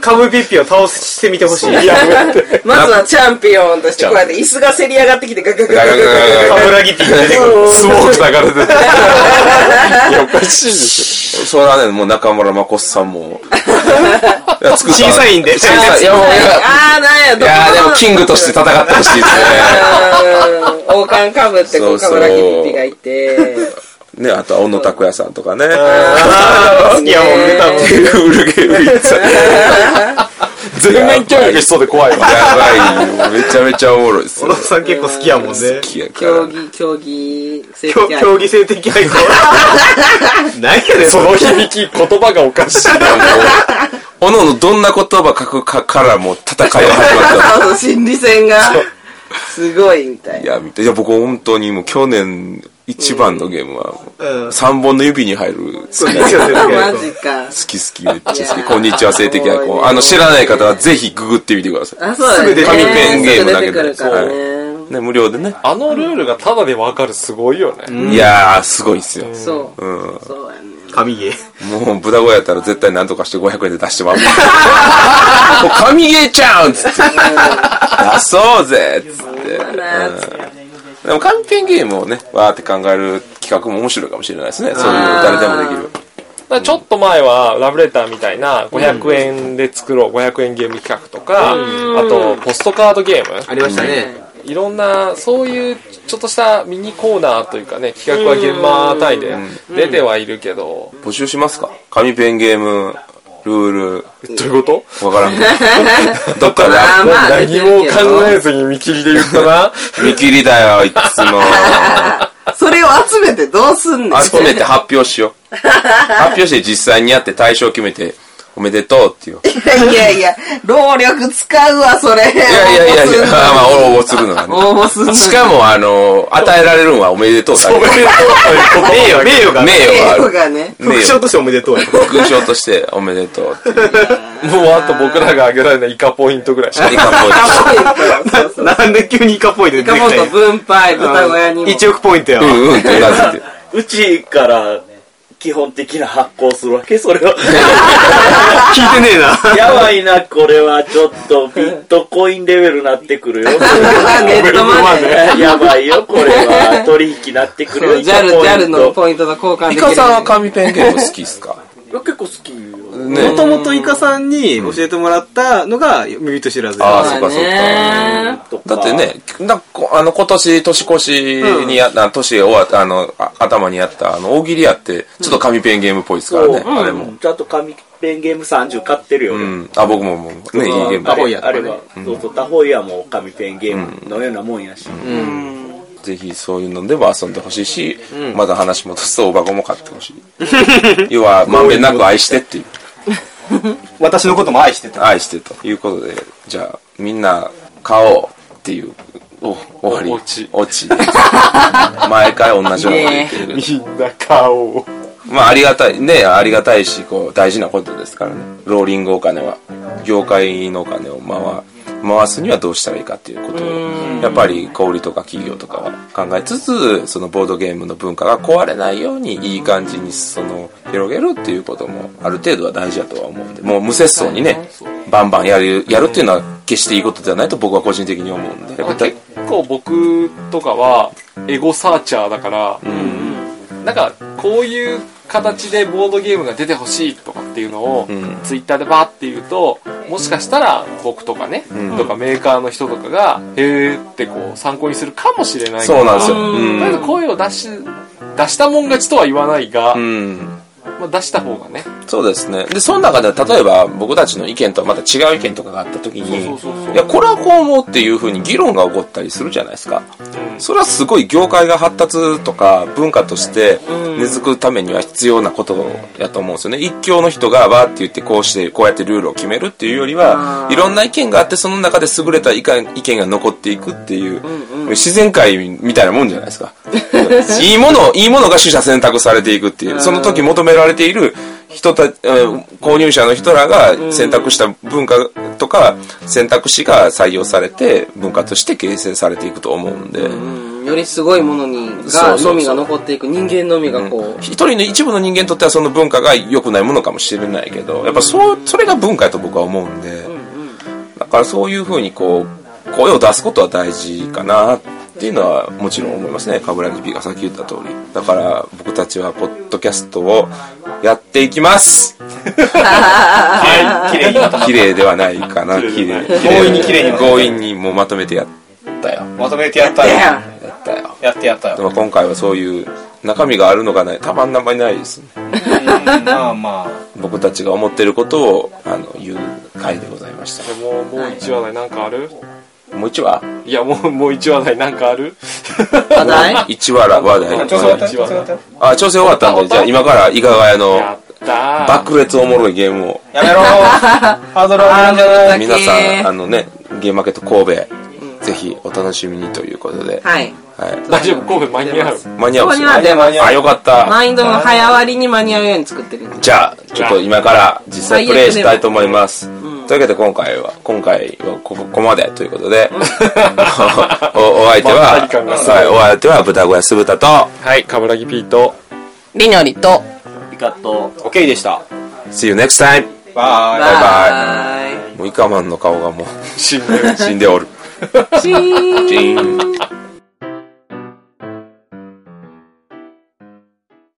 カムピッピを倒してみてほしいまずはチャンピオンとしてこうやって椅子がせり上がってきてガガガガガガカムラギティが出てくるスモーク流れていやおかしいですよそれはねもう中村真子さんも審査員で審査員ああなんやどういやでもキングとして戦ってほしいですね王冠かぶってこうカムラギリピがいてねあとは小野拓也さんとかね好きやもんね多分ウルゲウイツ全面協力しそうで怖いわやばいめちゃめちゃおもろいです小野さん結構好きやもんね好きやから競技競技性的競技性的愛好何やねんその響き言葉がおかしいおのおのどんな言葉書くかからもう戦いが始まった心理戦がすごいみたいないやみたいいや僕本当にもう去年一番のゲームはさんぼんの指に入る好き好き好きめっちゃ好きこんにちは性的アイコンあの知らない方はぜひググってみてくださいあそうですね紙ペンゲームだけで、はい、ね無料でねあのルールがただでわかるすごいよね、うん、いやーすごいっすよそう、うん、そうやね神ゲーもう豚小屋やったら絶対何とかしてごひゃくえんで出してまうもう神ゲーちゃうんっつって出そうぜっつって、うんでも紙ペンゲームをねわーって考える企画も面白いかもしれないですねそういう誰でもできるだちょっと前はラブレターみたいなごひゃくえんで作ろうごひゃくえんゲーム企画とかあとポストカードゲームありましたねいろんなそういうちょっとしたミニコーナーというかね企画は現場単位で出てはいるけど募集しますか紙ペンゲームルールどういうことわからんどっかで何も考えずに見切りで言ったな見切りだよいつもそれを集めてどうすんの集めて発表しよう発表して実際にやって対象決めておめでとうっていういやいや労力使うわそれいやいやいやいやまあ応募するのがね応募するのしかもあの与えられるのはおめでとうだけおめでとう名誉名誉が名誉がね副賞としておめでとう副賞としておめでとうっていうもうあと僕らがあげられないイカポイントぐらいしかイカポイントなんで急にイカポイント出てきたイカポイント分配豚小屋にもいちおくポイントやわうんうんってうなずいてうちから基本的な発行するわけそれは聞いてねえなやばいな、これはちょっとビットコインレベルなってくるよネットマネーやばいよ、これは取引なってくるよ。 ジャル のポイントと交換できる。イカさんは紙ペンゲーム好きっすか？結構好きよ、ね、もともとイカさんに教えてもらったのが耳と知らず。ああ、そうかそうか。だってね、だあの今年年越しにやった、うん、年終わったあのあ頭にやったあの大喜利やってちょっと紙ペンゲームっぽいですからね、うん、あれも、うん、ちゃんと紙ペンゲームさんじゅう買ってるよ、ね、うん、あ僕ももうね、うん、いいゲームタホイヤとかね、うん、そうそうタホイヤも紙ペンゲームのようなもんやし、うんうん、ぜひそういうのでも遊んでほしいし、うん、まだ話戻すと大箱も買ってほしい要はまんべんなく愛してっていう私のことも愛してと愛してということで、じゃあみんな買おうっていうお終わり落ち落ち毎回同じようなこと言ってる、ね、みんな買おう、まあありがたいね、ありがたいしこう大事なことですからね。ローリングお金は業界のお金を回回すにはどうしたらいいかっていうことをやっぱり小売とか企業とかは考えつつ、そのボードゲームの文化が壊れないようにいい感じにその広げるっていうこともある程度は大事だとは思うんで、もう無節操にねバンバンやるやるっていうのは決していいことではないと僕は個人的に思うんで、結構僕とかはエゴサーチャーだから、うん、なんかこういう形でボードゲームが出てほしいとかっていうのをツイッターでバーって言うと、もしかしたら僕とかね、うん、とかメーカーの人とかがへーってこう参考にするかもしれないから、そうなんですよ、うん、とりあえず声を出し出したもん勝ちとは言わないが、うん、まあ、出した方がね。そうですね。でその中で例えば僕たちの意見とはまた違う意見とかがあった時に、そうそうそうそう、いやこれはこう思うっていう風に議論が起こったりするじゃないですか、うん、それはすごい業界が発達とか文化として根付くためには必要なことやと思うんですよね。一強の人がわーって言ってこうしてこうやってルールを決めるっていうよりは、いろんな意見があってその中で優れた意見が残っていくっていう、うんうん、自然界みたいなもんじゃないですかいいものいいものが取捨選択されていくっていう、その時求められている人た購入者の人らが選択した文化とか選択肢が採用されて文化として形成されていくと思うんで、うん、よりすごいものにがのみが残っていく、人間のみがこう、うん、一人の一部の人間にとってはその文化が良くないものかもしれないけど、やっぱ そ, それが文化やと僕は思うんで、だからそういう風にこう声を出すことは大事かなってっていうのはもちろん思いますね。カブラギ P がさっき言った通りだから、僕たちはポッドキャストをやっていきますはい、綺麗ではないかな、綺麗強引に綺麗に強引にもうまとめてやったよまとめてやったよやったよやってやったよ。でも今回はそういう中身があるのがない、たまんなまにないですねまあまあ僕たちが思ってることをあの言う回でございました。でももういちわで何かある？もういちわ？いやもうもういちわない、なんかある？話題？いちわら話題。調整終わった。あ、調整終わったんで、じゃあ今からイカガヤの爆裂おもろいゲームを。やめろー。ハードル上げるんじゃない。皆さんあのね、ゲームマーケット神戸、うん、ぜひお楽しみにということで。はい。はい、大丈夫、神戸間に合う。間に合う。あ、よかった。マインドの早割りに間に合うように作ってる。じゃあちょっと今から実際プレイしたいと思います。というわけで今回は今回はここまでということでお, お相手は、はい、お相手は豚小屋酢豚と、はい、カブラギ P とりにょりとイカとオケイでした。 See you next time バイバイ。もうイカマンの顔がもう死んでおる。死んでおる。